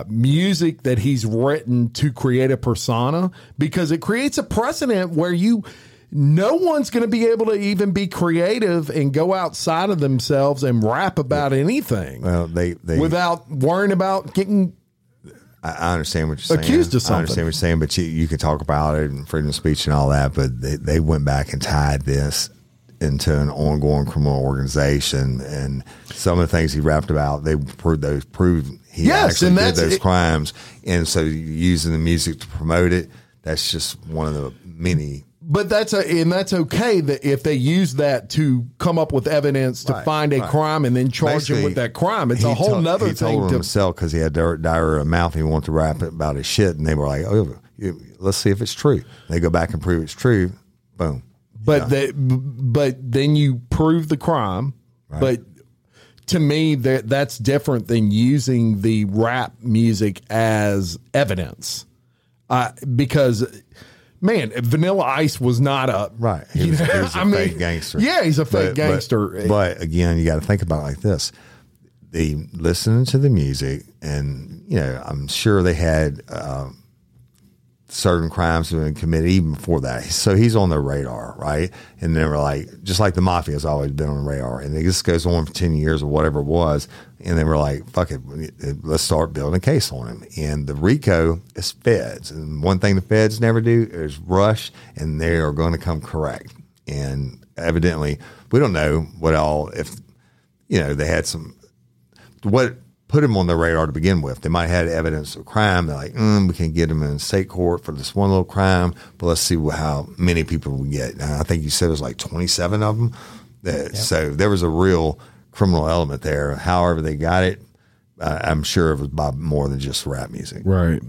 music that he's written to create a persona, because it creates a precedent where no one's going to be able to even be creative and go outside of themselves and rap about anything. Well, they without worrying about getting. I understand what you're saying. Accused of something. I understand what you're saying, but you can talk about it and freedom of speech and all that. But they went back and tied this into an ongoing criminal organization, and some of the things he rapped about, they proved he actually did those crimes. And so using the music to promote it, that's just one of the many. But that's okay that if they use that to come up with evidence to find a crime and then charge him with that crime, it's a whole nother thing. He told himself because he had diarrhea of mouth, he wanted to rap about his shit, and they were like, "Oh, let's see if it's true." They go back and prove it's true. Boom. But but then you prove the crime. Right. But to me, that's different than using the rap music as evidence, because. Man, Vanilla Ice was not a... Right. He was a fake gangster. Yeah, he's a fake gangster. But again, you got to think about it like this. They listened to the music, and, I'm sure they had certain crimes that had been committed even before that. So he's on their radar, right? And they were like, just like the mafia has always been on the radar. And this goes on for 10 years or whatever it was. And they were like, fuck it, let's start building a case on him. And the RICO is feds. And one thing the feds never do is rush, and they are going to come correct. And evidently, we don't know what all, if, you know, they had some, what put him on the radar to begin with. They might have had evidence of crime. They're like, we can get him in state court for this one little crime, but let's see how many people we get. And I think you said it was like 27 of them. Yep. So there was a real criminal element there. However they got it, I'm sure it was by more than just rap music. Right.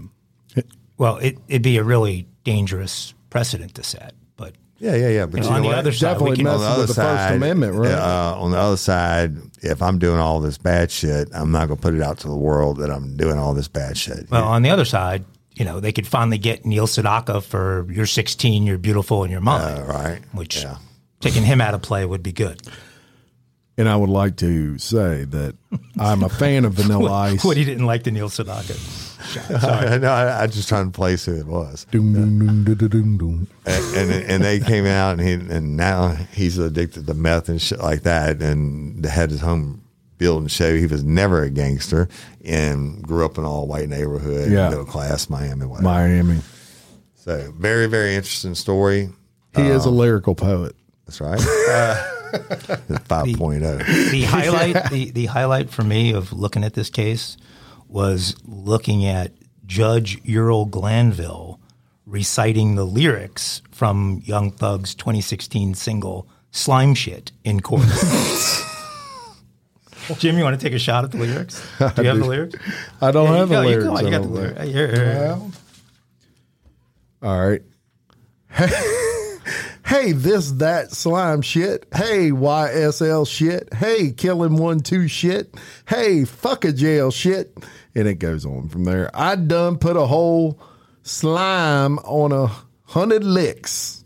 Well, it'd be a really dangerous precedent to set. But yeah. But on the other side, definitely messes with the First Amendment, right? On the other side, if I'm doing all this bad shit, I'm not going to put it out to the world that I'm doing all this bad shit. Well, on the other side, you know, they could finally get Neil Sedaka for "You're 16, you're beautiful, and you're mine." Right. Which taking him out of play would be good. And I would like to say that I'm a fan of Vanilla Ice. What he didn't like the Neil Sedaka. No, I just trying to place who it was. And they came out, and now he's addicted to meth and shit like that. And had his home build and show. He was never a gangster and grew up in an all-white neighborhood, middle class, Miami, whatever. So very, very interesting story. He is a lyrical poet. That's right. 5.0. The highlight, the highlight for me of looking at this case was looking at Judge Ural Glanville reciting the lyrics from Young Thug's 2016 single "Slime Shit" in court. Jim, you want to take a shot at the lyrics? Do you have the lyrics? I don't have the lyrics. Come on, you got the lyrics. Here. All right. Hey, this, that, slime shit. Hey, YSL shit. Hey, killing 1, 2 shit. Hey, fuck a jail shit. And it goes on from there. I done put a whole slime on 100 licks.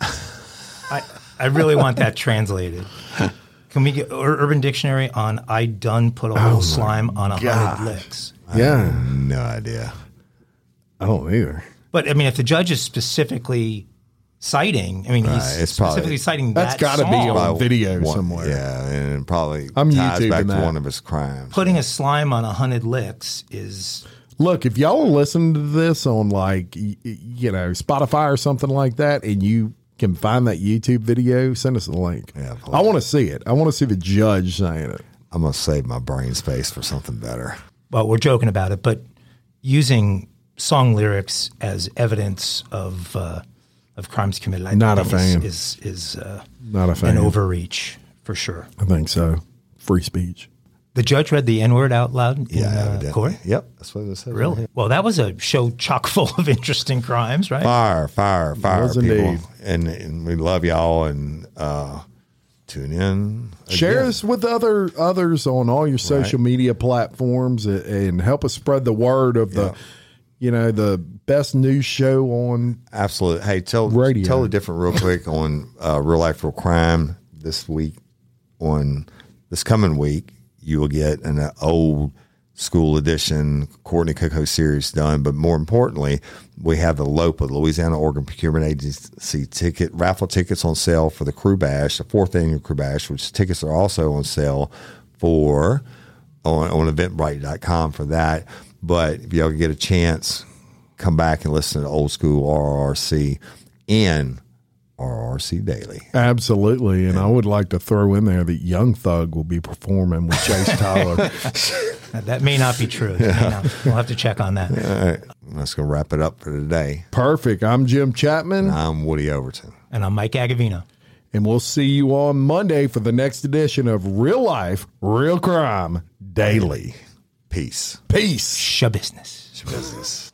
I really want that translated. Can we get Urban Dictionary on I done put a whole slime on 100 licks? Yeah. I have no idea. I don't either. But, I mean, if the judge is specifically citing, I mean, he's specifically citing that. That's got to be on video somewhere. Yeah, and it probably ties back to one of his crimes. Putting a slime on 100 licks is... Look, if y'all listen to this on, like, you know, Spotify or something like that, and you can find that YouTube video, send us a link. Yeah, please. I want to see it. I want to see the judge saying it. I'm going to save my brain space for something better. Well, we're joking about it, but using song lyrics as evidence of crimes committed, I not a fan. Is not a fan. An overreach for sure. I think so. Free speech. The judge read the N-word out loud in court? Yep. That's what it said. Really? Right. Well, that was a show chock full of interesting crimes, right? Fire, people. Indeed. And we love y'all, and tune in. Share us with others on all your social media platforms, and help us spread the word of the... You know, the best news show on absolutely. Hey, tell a different real quick on Real Life Real Crime this week. On this coming week, you will get an old school edition Courtney Coco series done. But more importantly, we have the LOPA, Louisiana Organ Procurement Agency ticket raffle tickets on sale for the Crew Bash, the 4th annual Crew Bash, which tickets are also on sale for on Eventbrite.com for that. But if y'all get a chance, come back and listen to Old School RRC and RRC Daily. Absolutely. And I would like to throw in there that Young Thug will be performing with Chase Tyler. That may not be true. We'll have to check on that. All right. That's going to wrap it up for today. Perfect. I'm Jim Chapman. And I'm Woody Overton. And I'm Mike Agavino. And we'll see you on Monday for the next edition of Real Life, Real Crime Daily. Peace. Shabusiness.